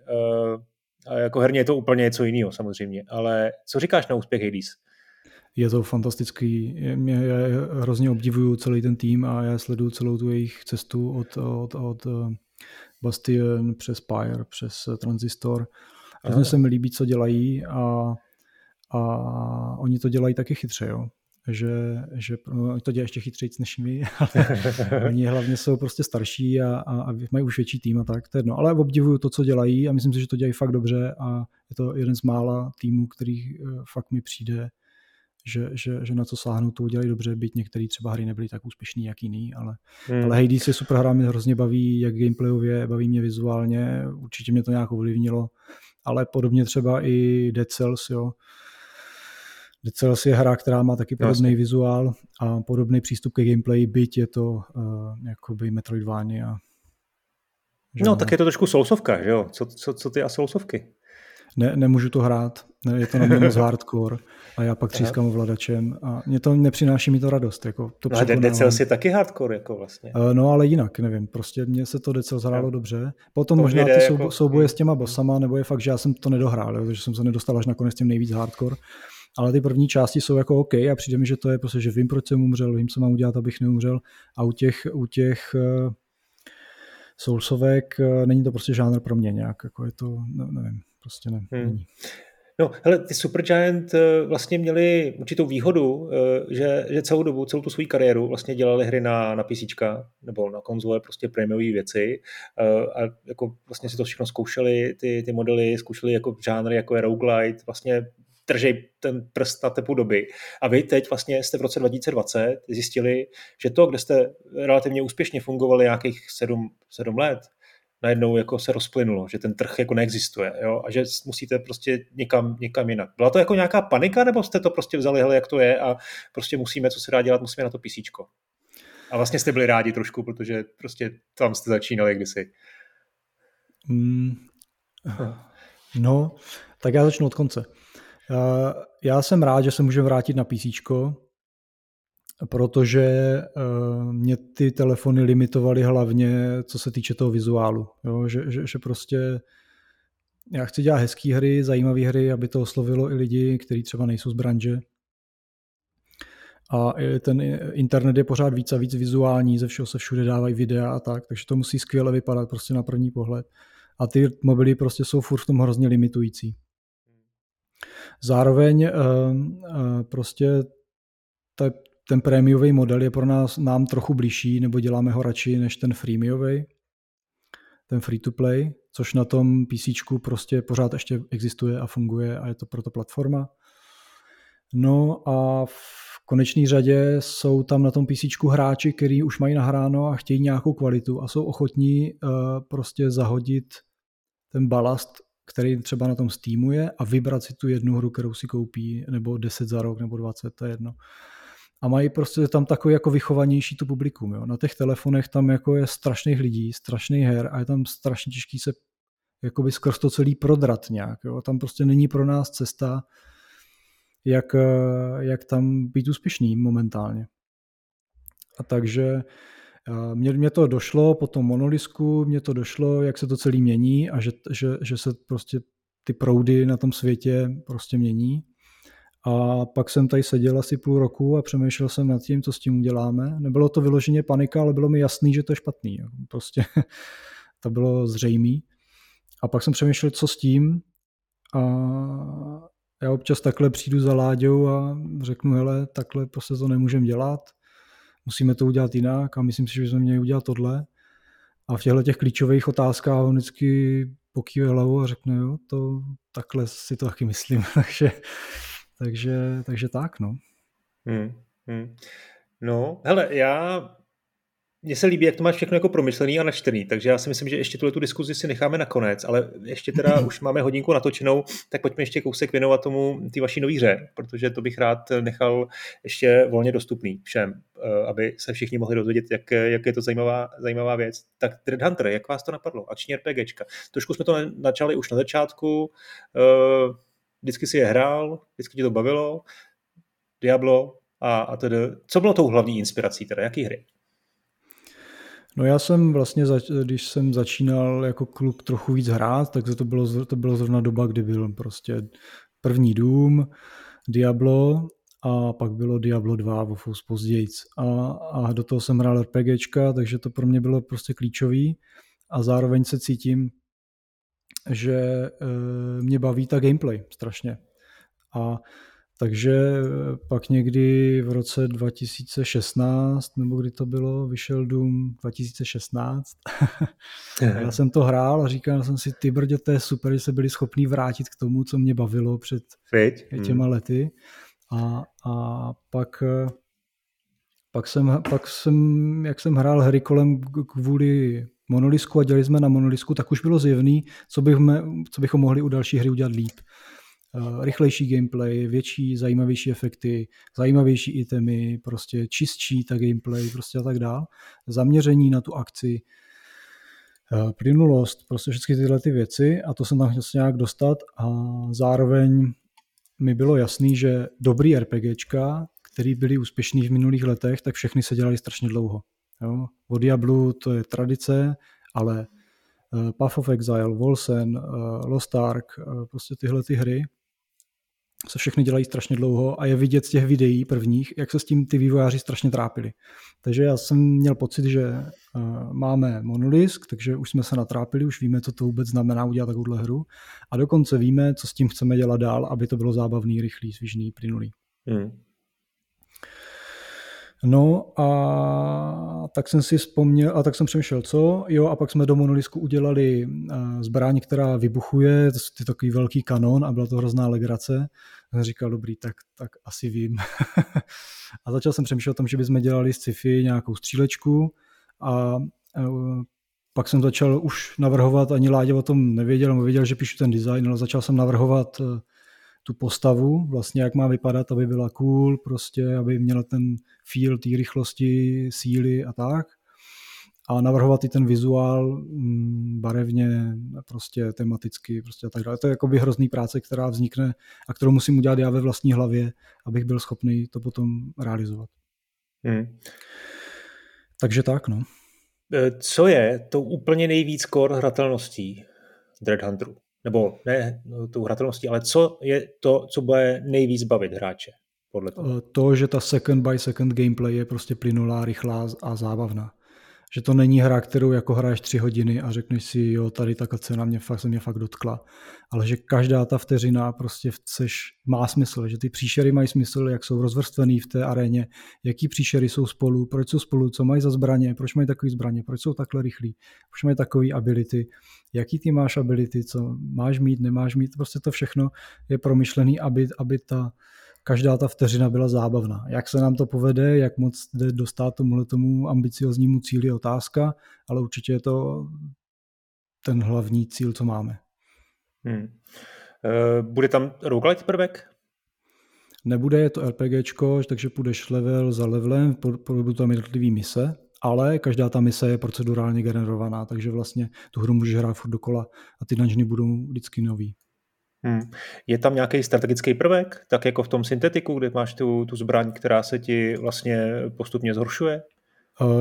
a jako herně je to úplně něco jiného samozřejmě, ale co říkáš na úspěch Hades? Je to fantastický, já hrozně obdivuju celý ten tým a já sleduju celou tu jejich cestu od Bastion přes Pyre, přes Transistor, hrozně se mi líbí, co dělají a oni to dělají taky chytře, jo. Že no, to dělají ještě chytřejc než my, ale oni hlavně jsou prostě starší a mají už větší tým a tak, to je jedno. Ale obdivuju to, co dělají a myslím si, že to dělají fakt dobře a je to jeden z mála týmů, který fakt mi přijde, že na co sáhnou, to udělají dobře, byť některý třeba hry nebyly tak úspěšný, jak jiný, ale Hades je super hra, mě hrozně baví, jak gameplayově, baví mě vizuálně, určitě mě to nějak ovlivnilo, ale podobně třeba i Dead Cells, jo. Dead Cells je hra, která má taky podobný vizuál a podobný přístup ke gameplay, byť je to jakoby Metroidvania. No, tak je to trošku soulsovka, že jo? Co ty a soulsovky? Ne, nemůžu to hrát, je to na mě moc hardcore a já pak třískám ovladačem a mě to nepřináší mi to radost. Jako to no, Dead Cells je taky hardcore, jako vlastně. No, ale jinak, nevím, prostě mně se to Dead Cells hrálo dobře. Potom to možná ty souboje s těma bossama, nebo je fakt, že já jsem to nedohrál, jo? Že jsem se nedostal až nakonec tím nejvíc hardcore. Ale ty první části jsou jako OK a přijde mi, že to je prostě, že vím, proč jsem umřel, vím, co mám udělat, abych neumřel a u těch soulsovek není to prostě žánr pro mě nějak, jako je to, nevím, prostě ne. No, hele, ty Supergiant vlastně měli určitou výhodu, že celou tu svou kariéru vlastně dělali hry na PCčka nebo na konzole, prostě prémiové věci a jako vlastně si to všechno zkoušeli, ty modely, zkoušeli jako žánry, jako je roguelite, vlastně držej ten prst na tepu doby. A vy teď vlastně jste v roce 2020 zjistili, že to, kde jste relativně úspěšně fungovali nějakých 7 let, najednou jako se rozplynulo, že ten trh jako neexistuje, jo, a že musíte prostě někam jinak. Byla to jako nějaká panika, nebo jste to prostě vzali, hele, jak to je a prostě musíme, co se dá dělat, musíme na to písíčko. A vlastně jste byli rádi trošku, protože prostě tam jste začínali kdysi. No, tak já začnu od konce. Já jsem rád, že se můžeme vrátit na písíčko, protože mě ty telefony limitovaly hlavně, co se týče toho vizuálu. Jo? Že prostě já chci dělat hezké hry, zajímavé hry, aby to oslovilo i lidi, kteří třeba nejsou z branže. A ten internet je pořád víc a víc vizuální, ze všeho se všude dávají videa a tak, takže to musí skvěle vypadat prostě na první pohled. A ty mobily prostě jsou furt v tom hrozně limitující. Zároveň prostě ten prémiový model je pro nám trochu bližší, nebo děláme ho radši než ten freemiový, ten free to play, což na tom PCčku prostě pořád ještě existuje a funguje a je to proto platforma. No a v konečné řadě jsou tam na tom PCčku hráči, kteří už mají nahráno a chtějí nějakou kvalitu a jsou ochotní prostě zahodit ten balast, který třeba na tom Steamu je, a vybrat si tu jednu hru, kterou si koupí, nebo 10 za rok, nebo 20, to je jedno. A mají prostě tam takový jako vychovanější tu publikum. Jo. Na těch telefonech tam jako je strašných lidí, strašných her a je tam strašně těžký se jakoby skrz to celý prodrat nějak. Jo. Tam prostě není pro nás cesta, jak tam být úspěšný momentálně. A takže mě to došlo po tom Monolisku, mě to došlo, jak se to celý mění a že se prostě ty proudy na tom světě prostě mění. A pak jsem tady seděl asi půl roku a přemýšlel jsem nad tím, co s tím uděláme. Nebylo to vyloženě panika, ale bylo mi jasný, že to je špatný. Jo. Prostě to bylo zřejmý. A pak jsem přemýšlel, co s tím. A já občas takhle přijdu za Láďou a řeknu, hele, takhle prostě to nemůžeme dělat. Musíme to udělat jinak a myslím si, že jsme měli udělat tohle. A v těchto těch klíčových otázkách on vždycky pokýve hlavou a řekne, jo, to takhle si to taky myslím. Takže tak, no. No, hele, mně se líbí, jak to máš všechno jako promyšlený a načtený, takže já si myslím, že ještě tu diskuzi si necháme na konec, ale ještě teda už máme hodinku natočenou, tak pojďme ještě kousek věnovat tomu ty vaší nový hře, protože to bych rád nechal ještě volně dostupný všem, aby se všichni mohli dozvědět, jak je to zajímavá věc. Tak Dread Hunter, jak vás to napadlo? Akční RPGčka. Trošku jsme to načali už na začátku, vždycky si je hrál, vždycky ti to bavilo, Diablo a tedy. Co bylo tou hlavní inspirací teda, jaký hry? No já jsem vlastně, když jsem začínal jako kluk trochu víc hrát, takže to bylo zrovna doba, kdy byl prostě první DOOM, Diablo a pak bylo Diablo 2 o fous pozdějíc. A do toho jsem hrál RPGčka, takže to pro mě bylo prostě klíčový a zároveň se cítím, že mě baví ta gameplay strašně. A takže pak někdy v roce 2016, nebo kdy to bylo, vyšel DOOM 2016. Já jsem to hrál a říkal jsem si, ty brdě, to je super, že se byli schopní vrátit k tomu, co mě bavilo před těma lety. A pak jsem, jak jsem hrál hry kolem kvůli Monolisku a dělali jsme na Monolisku, tak už bylo zjevný, co bychom mohli u další hry udělat líp. Rychlejší gameplay, větší, zajímavější efekty, zajímavější itemy, prostě čistší ta gameplay, prostě a tak dál. Zaměření na tu akci, plynulost, prostě všechny tyhle ty věci a to jsem tam chtěl se nějak dostat a zároveň mi bylo jasný, že dobrý RPGčka, který byly úspěšný v minulých letech, tak všechny se dělaly strašně dlouho. Jo? O Diablu to je tradice, ale Path of Exile, Volsen, Lost Ark, prostě tyhle ty hry se všechny dělají strašně dlouho a je vidět z těch videí prvních, jak se s tím ty vývojáři strašně trápili. Takže já jsem měl pocit, že máme Monolisk, takže už jsme se natrápili, už víme, co to vůbec znamená udělat takovouhle hru a dokonce víme, co s tím chceme dělat dál, aby to bylo zábavný, rychlý, svižný, plynulý. No a tak jsem si vzpomněl, a tak jsem přemýšlel, co? Jo, a pak jsme do Monolisku udělali zbraň, která vybuchuje, to je takový velký kanon a byla to hrozná legrace. A jsem říkal, dobrý, tak asi vím. A začal jsem přemýšlet o tom, že bychom dělali z sci-fi nějakou střílečku a Pak jsem začal už navrhovat, ani Láďa o tom nevěděl, on věděl, že píšu ten design, ale začal jsem navrhovat tu postavu, vlastně jak má vypadat, aby byla cool, prostě, aby měla ten feel té rychlosti, síly a tak. A navrhovat i ten vizuál barevně, prostě tematicky, prostě a tak dále. To je jakoby hrozný práce, která vznikne a kterou musím udělat já ve vlastní hlavě, abych byl schopný to potom realizovat. Takže tak, no. Co je tou úplně nejvíc core hratelností Dread Hunteru? Nebo ne tou hratelností, ale co je to, co bude nejvíc bavit hráče? Podle toho? To, že ta second by second gameplay je prostě plynulá, rychlá a zábavná. Že to není hra, kterou jako hráš 3 hodiny a řekneš si, jo, tady ta cutscéna se mě fakt dotkla. Ale že každá ta vteřina prostě má smysl, že ty příšery mají smysl, jak jsou rozvrstvený v té aréně, jaký příšery jsou spolu, proč jsou spolu, co mají za zbraně, proč mají takový zbraně, proč jsou takhle rychlí, proč mají takový ability, jaký ty máš ability, co máš mít, nemáš mít, prostě to všechno je promyšlený, aby každá ta vteřina byla zábavná. Jak se nám to povede, jak moc jde dostat tomu ambicioznímu cíli je otázka, ale určitě je to ten hlavní cíl, co máme. Bude tam roguelite prvek? Nebude, je to RPGčko, takže půjdeš level za levelem, budou tam jednotlivý mise, ale každá ta mise je procedurálně generovaná, takže vlastně tu hru můžeš hrát furt dokola a ty dungeony budou vždycky nový. Je tam nějaký strategický prvek, tak jako v tom syntetiku, kde máš tu zbraň, která se ti vlastně postupně zhoršuje?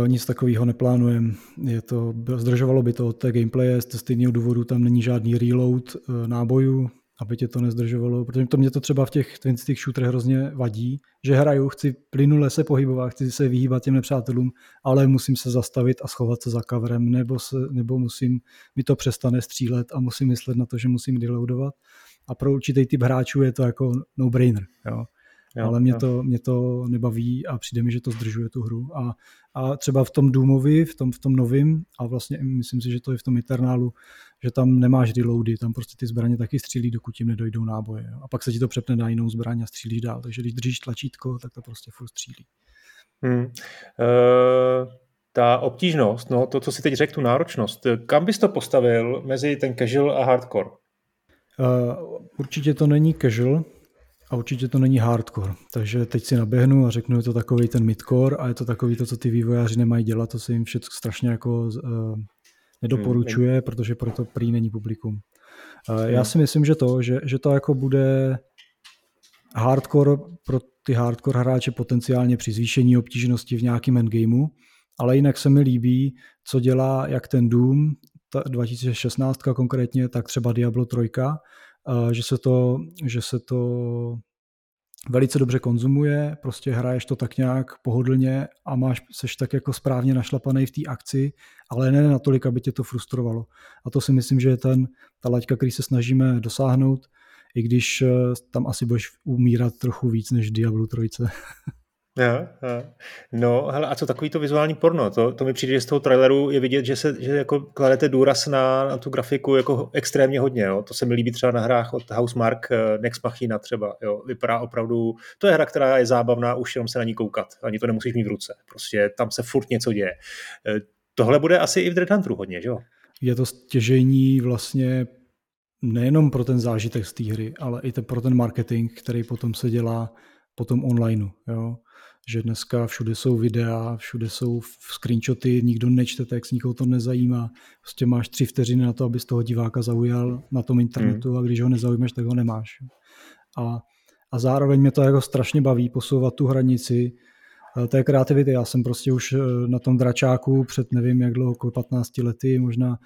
Nic takového neplánujem. Zdržovalo by to od té gameplaye, z stejného důvodu tam není žádný reload nábojů, aby tě to nezdržovalo, protože mě to třeba v těch twin-stick shooterech hrozně vadí, že hraju, chci plynule se pohybovat, chci se vyhýbat těm nepřátelům, ale musím se zastavit a schovat se za coverem, nebo mi to přestane střílet a musím myslet na to, že musím reloadovat. A pro určitý typ hráčů je to jako no-brainer, jo, ale mě to nebaví a přijde mi, že to zdržuje tu hru. A třeba v tom DOOMovi, v tom novým, a vlastně myslím si, že to je v tom Internálu, že tam nemáš reloady, tam prostě ty zbraně taky střílí, dokud jim nedojdou náboje. Jo. A pak se ti to přepne na jinou zbraň a střílíš dál. Takže když držíš tlačítko, tak to prostě furt střílí. Ta obtížnost, to, co si teď řekl, tu náročnost, kam bys to postavil mezi ten casual a hardcore? Určitě to není casual a určitě to není hardcore, takže teď si naběhnu a řeknu, je to takovej ten midcore a je to takový to, co ty vývojáři nemají dělat, to se jim všechno strašně jako nedoporučuje, protože proto prý není publikum. Já si myslím, že to jako bude hardcore pro ty hardcore hráče potenciálně při zvýšení obtížnosti v nějakém endgameu, ale jinak se mi líbí, co dělá jak ten Doom, 2016 konkrétně, tak třeba Diablo 3, že se to velice dobře konzumuje, prostě hraješ to tak nějak pohodlně a seš tak jako správně našlapanej v té akci, ale ne natolik, aby tě to frustrovalo. A to si myslím, že je ta laťka, který se snažíme dosáhnout, i když tam asi budeš umírat trochu víc než Diablo 3. No, hele, a co takový to vizuální porno? To mi přijde, že z toho traileru je vidět, že jako kladete důraz na tu grafiku jako extrémně hodně. Jo? To se mi líbí třeba na hrách od Housemarque, Nex Machina třeba. Jo? Vypadá opravdu, to je hra, která je zábavná, už jenom se na ní koukat. Ani to nemusíš mít v ruce. Prostě tam se furt něco děje. Tohle bude asi i v Dread Hunteru hodně, že jo? Je to stěžejní vlastně nejenom pro ten zážitek z té hry, ale i pro ten marketing, který potom se dělá potom online, jo? Že dneska všude jsou videa, všude jsou screenshoty, nikdo nečte text, nikoho to nezajímá. Prostě máš 3 vteřiny na to, aby z toho diváka zaujal na tom internetu a když ho nezaujmeš, tak ho nemáš. A zároveň mě to jako strašně baví posouvat tu hranici té kreativity. Já jsem prostě už na tom dračáku před nevím jak dlouho, okolo 15 lety možná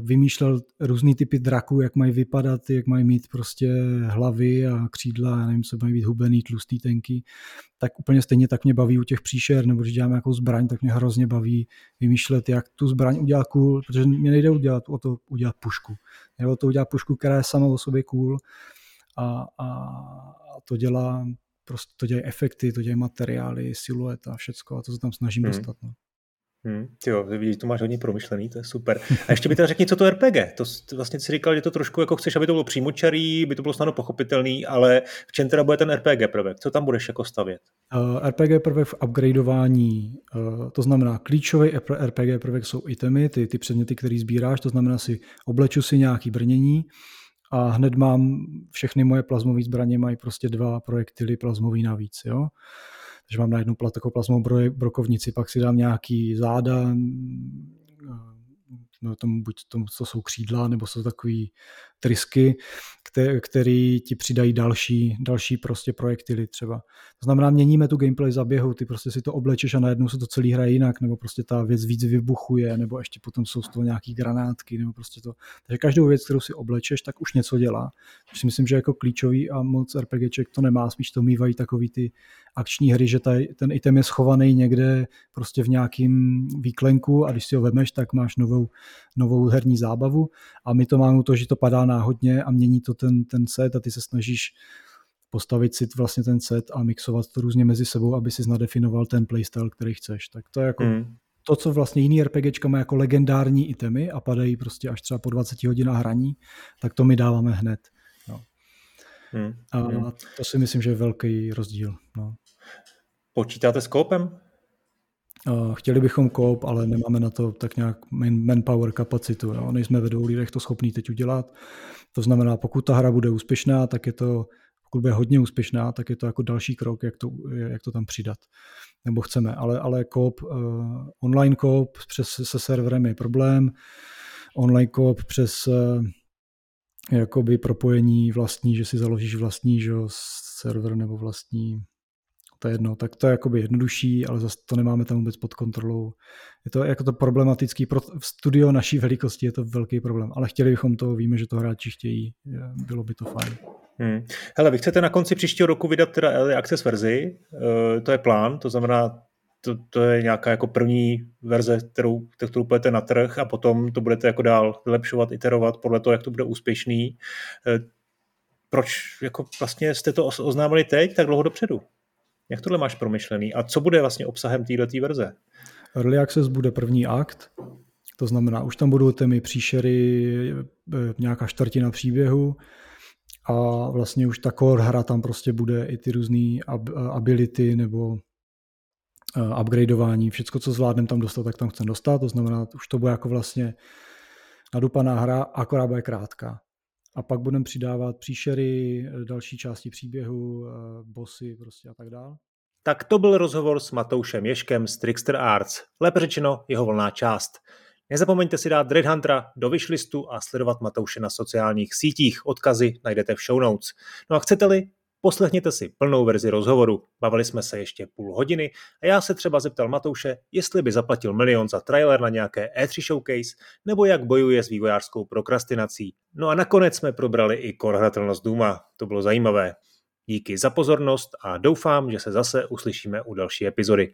vymýšlel různý typy draků, jak mají vypadat, jak mají mít prostě hlavy a křídla, já nevím, co mají být hubený, tlustý, tenký. Tak úplně stejně tak mě baví u těch příšer, nebo když dělám nějakou zbraň, tak mě hrozně baví vymýšlet, jak tu zbraň udělat cool, protože mě nejde o to udělat pušku. Nebo to udělat pušku, která je sama o sobě cool a to dělají efekty, to dělají materiály, silueta a všecko a to se tam snažím dostat. Jo, vidíš, to máš hodně promyšlený, to je super. A ještě mi teda řekni, co to RPG? To vlastně si říkal, že to trošku jako chceš, aby to bylo přímočarý, by to bylo snadno pochopitelný, ale v čem teda bude ten RPG prvek? Co tam budeš jako stavět? RPG prvek v upgradeování, to znamená klíčový RPG prvek jsou itemy, ty předměty, které sbíráš, to znamená si obleču si nějaký brnění a hned mám všechny moje plazmové zbraně, mají prostě 2 projektily plazmový navíc, jo? Takže mám najednou takovou plazmovou brokovnici, pak si dám nějaký záda, no tomu, buď tomu, co jsou křídla, nebo jsou takový trysky, který ti přidají další prostě projektily třeba. To znamená, měníme tu gameplay zaběhu, ty prostě si to oblečeš a najednou se to celý hraje jinak, nebo prostě ta věc víc vybuchuje, nebo ještě potom jsou z toho nějaký granátky, nebo prostě to. Takže každou věc, kterou si oblečeš, tak už něco dělá. Takže si myslím, že jako klíčový a moc RPGček to nemá, spíš to mývají takový ty akční hry, že ten item je schovaný někde prostě v nějakým výklenku a když si ho vemeš, tak máš novou herní zábavu a my to máme to, že to padá náhodně a mění to ten set a ty se snažíš postavit si vlastně ten set a mixovat to různě mezi sebou, aby si nadefinoval ten playstyle, který chceš. Tak to je jako to, co vlastně jiný RPGčka má jako legendární itemy a padají prostě až třeba po 20 hodinách hraní, tak to my dáváme hned. No. A to si myslím, že je velký rozdíl. No. Počítáte s koopem? Chtěli bychom koop, ale nemáme na to tak nějak manpower kapacitu. No. Nejsme ve 2 lidech to schopní teď udělat. To znamená, pokud ta hra bude úspěšná, tak je to, pokud bude hodně úspěšná, tak je to jako další krok, jak to tam přidat. Nebo chceme, ale koop, online koop přes se serverem je problém. Online koop přes jakoby propojení vlastní, že si založíš vlastní, že server nebo vlastní. To je jedno, tak to je jakoby jednodušší, ale zase to nemáme tam vůbec pod kontrolou. Je to jako to problematický, pro studio naší velikosti je to velký problém, ale chtěli bychom to, víme, že to hráči chtějí, bylo by to fajn. Hele, vy chcete na konci příštího roku vydat teda Early Access verzi, to je plán, to znamená, to je nějaká jako první verze, kterou půjdete na trh a potom to budete jako dál vylepšovat, iterovat podle toho, jak to bude úspěšný. Proč jako vlastně jste to oznámili teď tak dlouho dopředu? Jak tohle máš promyšlený? A co bude vlastně obsahem této verze? Early Access bude první akt, to znamená, už tam budou témy příšery, nějaká čtvrtina příběhu a vlastně už ta core hra tam prostě bude i ty různé ability nebo upgradeování. Všecko, co zvládneme tam dostat, tak tam chceme dostat, to znamená, už to bude jako vlastně nadupaná hra, akorát bude krátká. A pak budeme přidávat příšery, další části příběhu, bossy prostě a tak dál. Tak to byl rozhovor s Matoušem Ježkem z Trickster Arts. Lépe řečeno, jeho volná část. Nezapomeňte si dát Dread Huntera do wishlistu a sledovat Matouše na sociálních sítích. Odkazy najdete v show notes. No a chcete-li, poslechněte si plnou verzi rozhovoru. Bavili jsme se ještě půl hodiny a já se třeba zeptal Matouše, jestli by zaplatil milion za trailer na nějaké E3 showcase, nebo jak bojuje s vývojářskou prokrastinací. No a nakonec jsme probrali i core hratelnost DOOMa. To bylo zajímavé. Díky za pozornost a doufám, že se zase uslyšíme u další epizody.